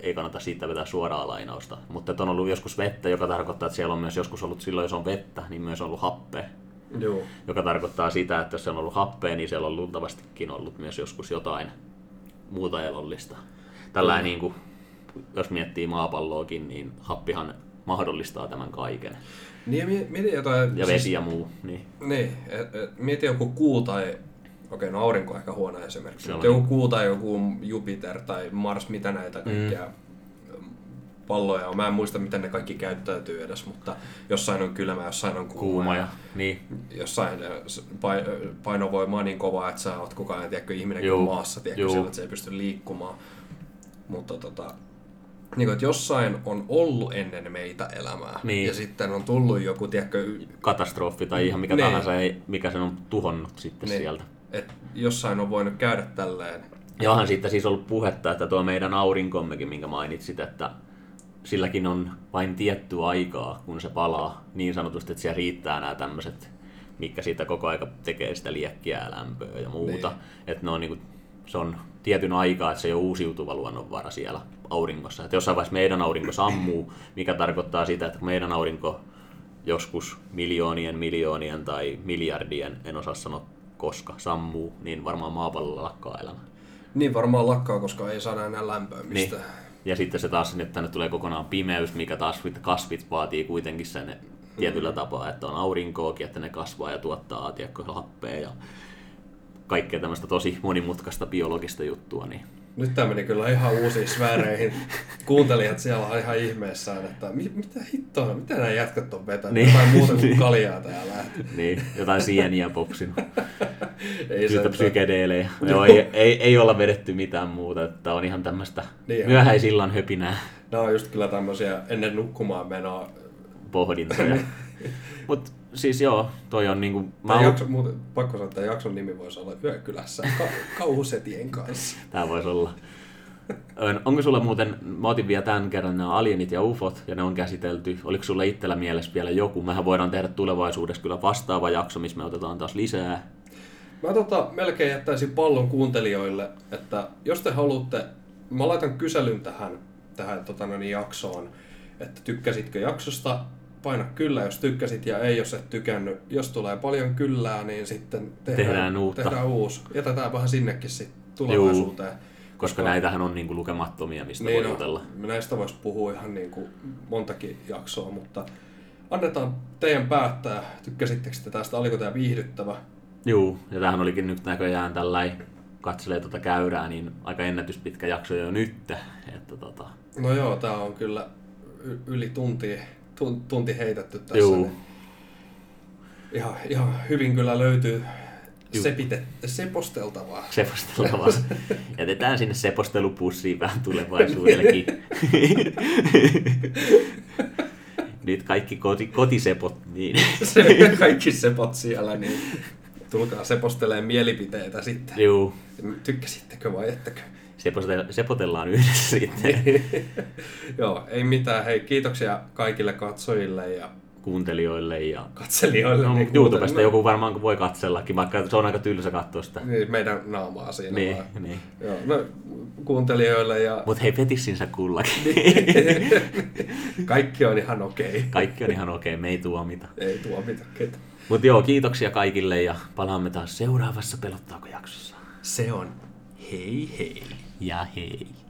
ei kannata siitä vetää suoraa lainausta. Mutta on ollut joskus vettä, joka tarkoittaa, että siellä on myös joskus ollut silloin, jos on vettä, niin myös on ollut happea. Joo. Joka tarkoittaa sitä, että jos siellä on ollut happea, niin siellä on luultavastikin ollut myös joskus jotain muuta elollista. Tällainen, niin kuin, jos miettii maapalloakin, niin happihan mahdollistaa tämän kaiken. Niin, mieti jotain. Ja vesi ja muu. Niin, niin mieti joku kuu tai. Okei, no aurinko on aika huono esimerkiksi. Joku Kuu tai joku Jupiter tai Mars, mitä näitä kaikkia mm. palloja on. Mä en muista, miten ne kaikki käyttäytyy edes, mutta jossain on kylmä, jossain on kuuma. kuuma ja, niin. Jossain painovoimaa niin kovaa, että sä oot kukaan, tiedätkö, ihminenkin Juu. maassa, tiedätkö, sillä, että se ei pysty liikkumaan. Mutta tota, niin kuin, että jossain on ollut ennen meitä elämää niin. Ja sitten on tullut joku, tiedätkö, katastrofi tai ihan mikä ne. tahansa, mikä sen on tuhonnut sitten ne. sieltä. Että jossain on voinut käydä tälleen. Johan siitä siis ollut puhetta, että tuo meidän aurinkommekin, minkä mainitsit, että silläkin on vain tietty aikaa, kun se palaa niin sanotusti, että siellä riittää nämä tämmöiset, mitkä siitä koko aika tekee sitä liekkiä ja lämpöä ja muuta. Niin. Että ne on niinku, se on tietyn aikaa, että se ei ole uusiutuva luonnonvara siellä auringossa. Että jossain vaiheessa meidän aurinko sammuu, mikä tarkoittaa sitä, että meidän aurinko joskus miljoonien, miljoonien tai miljardien, en osaa sanoa, koska sammuu, niin varmaan maapallolla lakkaa elämä. Niin varmaan lakkaa, koska ei saada enää lämpöä mistä. Niin. Ja sitten se taas sinne tänne tulee kokonaan pimeys, mikä taas kasvit vaatii kuitenkin sen tietyllä tapaa, että on aurinkoakin, että ne kasvaa ja tuottaa tiedätkö, happea ja kaikkea tämmöistä tosi monimutkaista biologista juttua. Niin. Nyt tämä meni kyllä ihan uusiin sfääreihin. Kuuntelijat siellä on ihan ihmeessään, että mitä hittoa, mitä nämä jätkät on vetänyt, niin. Jotain muuta kuin kaljaa täällä. Niin, jotain sieniä popsinut. Ei se psykedeelejä. No, ei, ei, ei olla vedetty mitään muuta, että on ihan tämmöistä niin myöhäisillan höpinää. Nämä on just kyllä tämmöisiä ennen nukkumaan menoa pohdintoja. Mut siis joo, toi on niinku... Mä jakso, muuten, pakko sanoa, että jakson nimi voisi olla Yökylässä ka- kauhusetien kanssa. Tää voisi olla. Onko sulla muuten, mä otin vielä tämän kerran nämä alienit ja ufot, ja ne on käsitelty. Oliko sulla itsellä mielessä vielä joku? Mehän voidaan tehdä tulevaisuudessa kyllä vastaava jakso, missä me otetaan taas lisää. Mä tota, melkein jättäisin pallon kuuntelijoille, että jos te haluatte, mä laitan kyselyn tähän, tähän tota, no niin, jaksoon, että tykkäsitkö jaksosta? Paina kyllä, jos tykkäsit, ja ei, jos et tykännyt. Jos tulee paljon kyllää, niin sitten tehdään, tehdään, uutta. tehdään uusi. Jätetään vähän sinnekin sitten tulevaisuuteen. Juu, koska näitähän on niinku lukemattomia, mistä niin voi jutella. No, näistä voisi puhua ihan niinku montakin jaksoa, mutta annetaan teidän päättää. Tykkäsittekö te tästä? Oliko tämä viihdyttävä? Joo, ja tämähän olikin nyt näköjään tällainen, katselee tuota käyrää, niin aika ennätyspitkä jakso jo nyt. Että tota... No joo, tämä on kyllä yli tuntia. Tunti heitetty tässä. Niin ihan, ihan hyvin kyllä löytyy sepite, seposteltavaa. Seposteltavaa. Jätetään sinne sepostelupussiin vähän tulevaisuudellekin. Nyt kaikki koti, kotisepot. Niin. Kaikki sepot siellä, niin tulkaa sepostelemaan mielipiteitä sitten. Juu. Tykkäsittekö vai ettekö? Sepotellaan yhdessä sitten. Joo, ei mitään. Hei, kiitoksia kaikille katsojille ja kuuntelijoille ja katselijoille. No, niin YouTubesta joku varmaan voi katsellakin, vaikka se on aika tylsä katsoa sitä. Niin, meidän naamaa siinä niin, vaan. Niin. Joo, no kuuntelijoille ja... Mut hei, petissinsä kullakin. Kaikki on ihan okei. Kaikki on ihan okei, me ei tuomita. Ei tuomita ketään. Mut joo, kiitoksia kaikille ja palaamme taas seuraavassa Pelottaako jaksossa. Se on. Hei hei ja hei.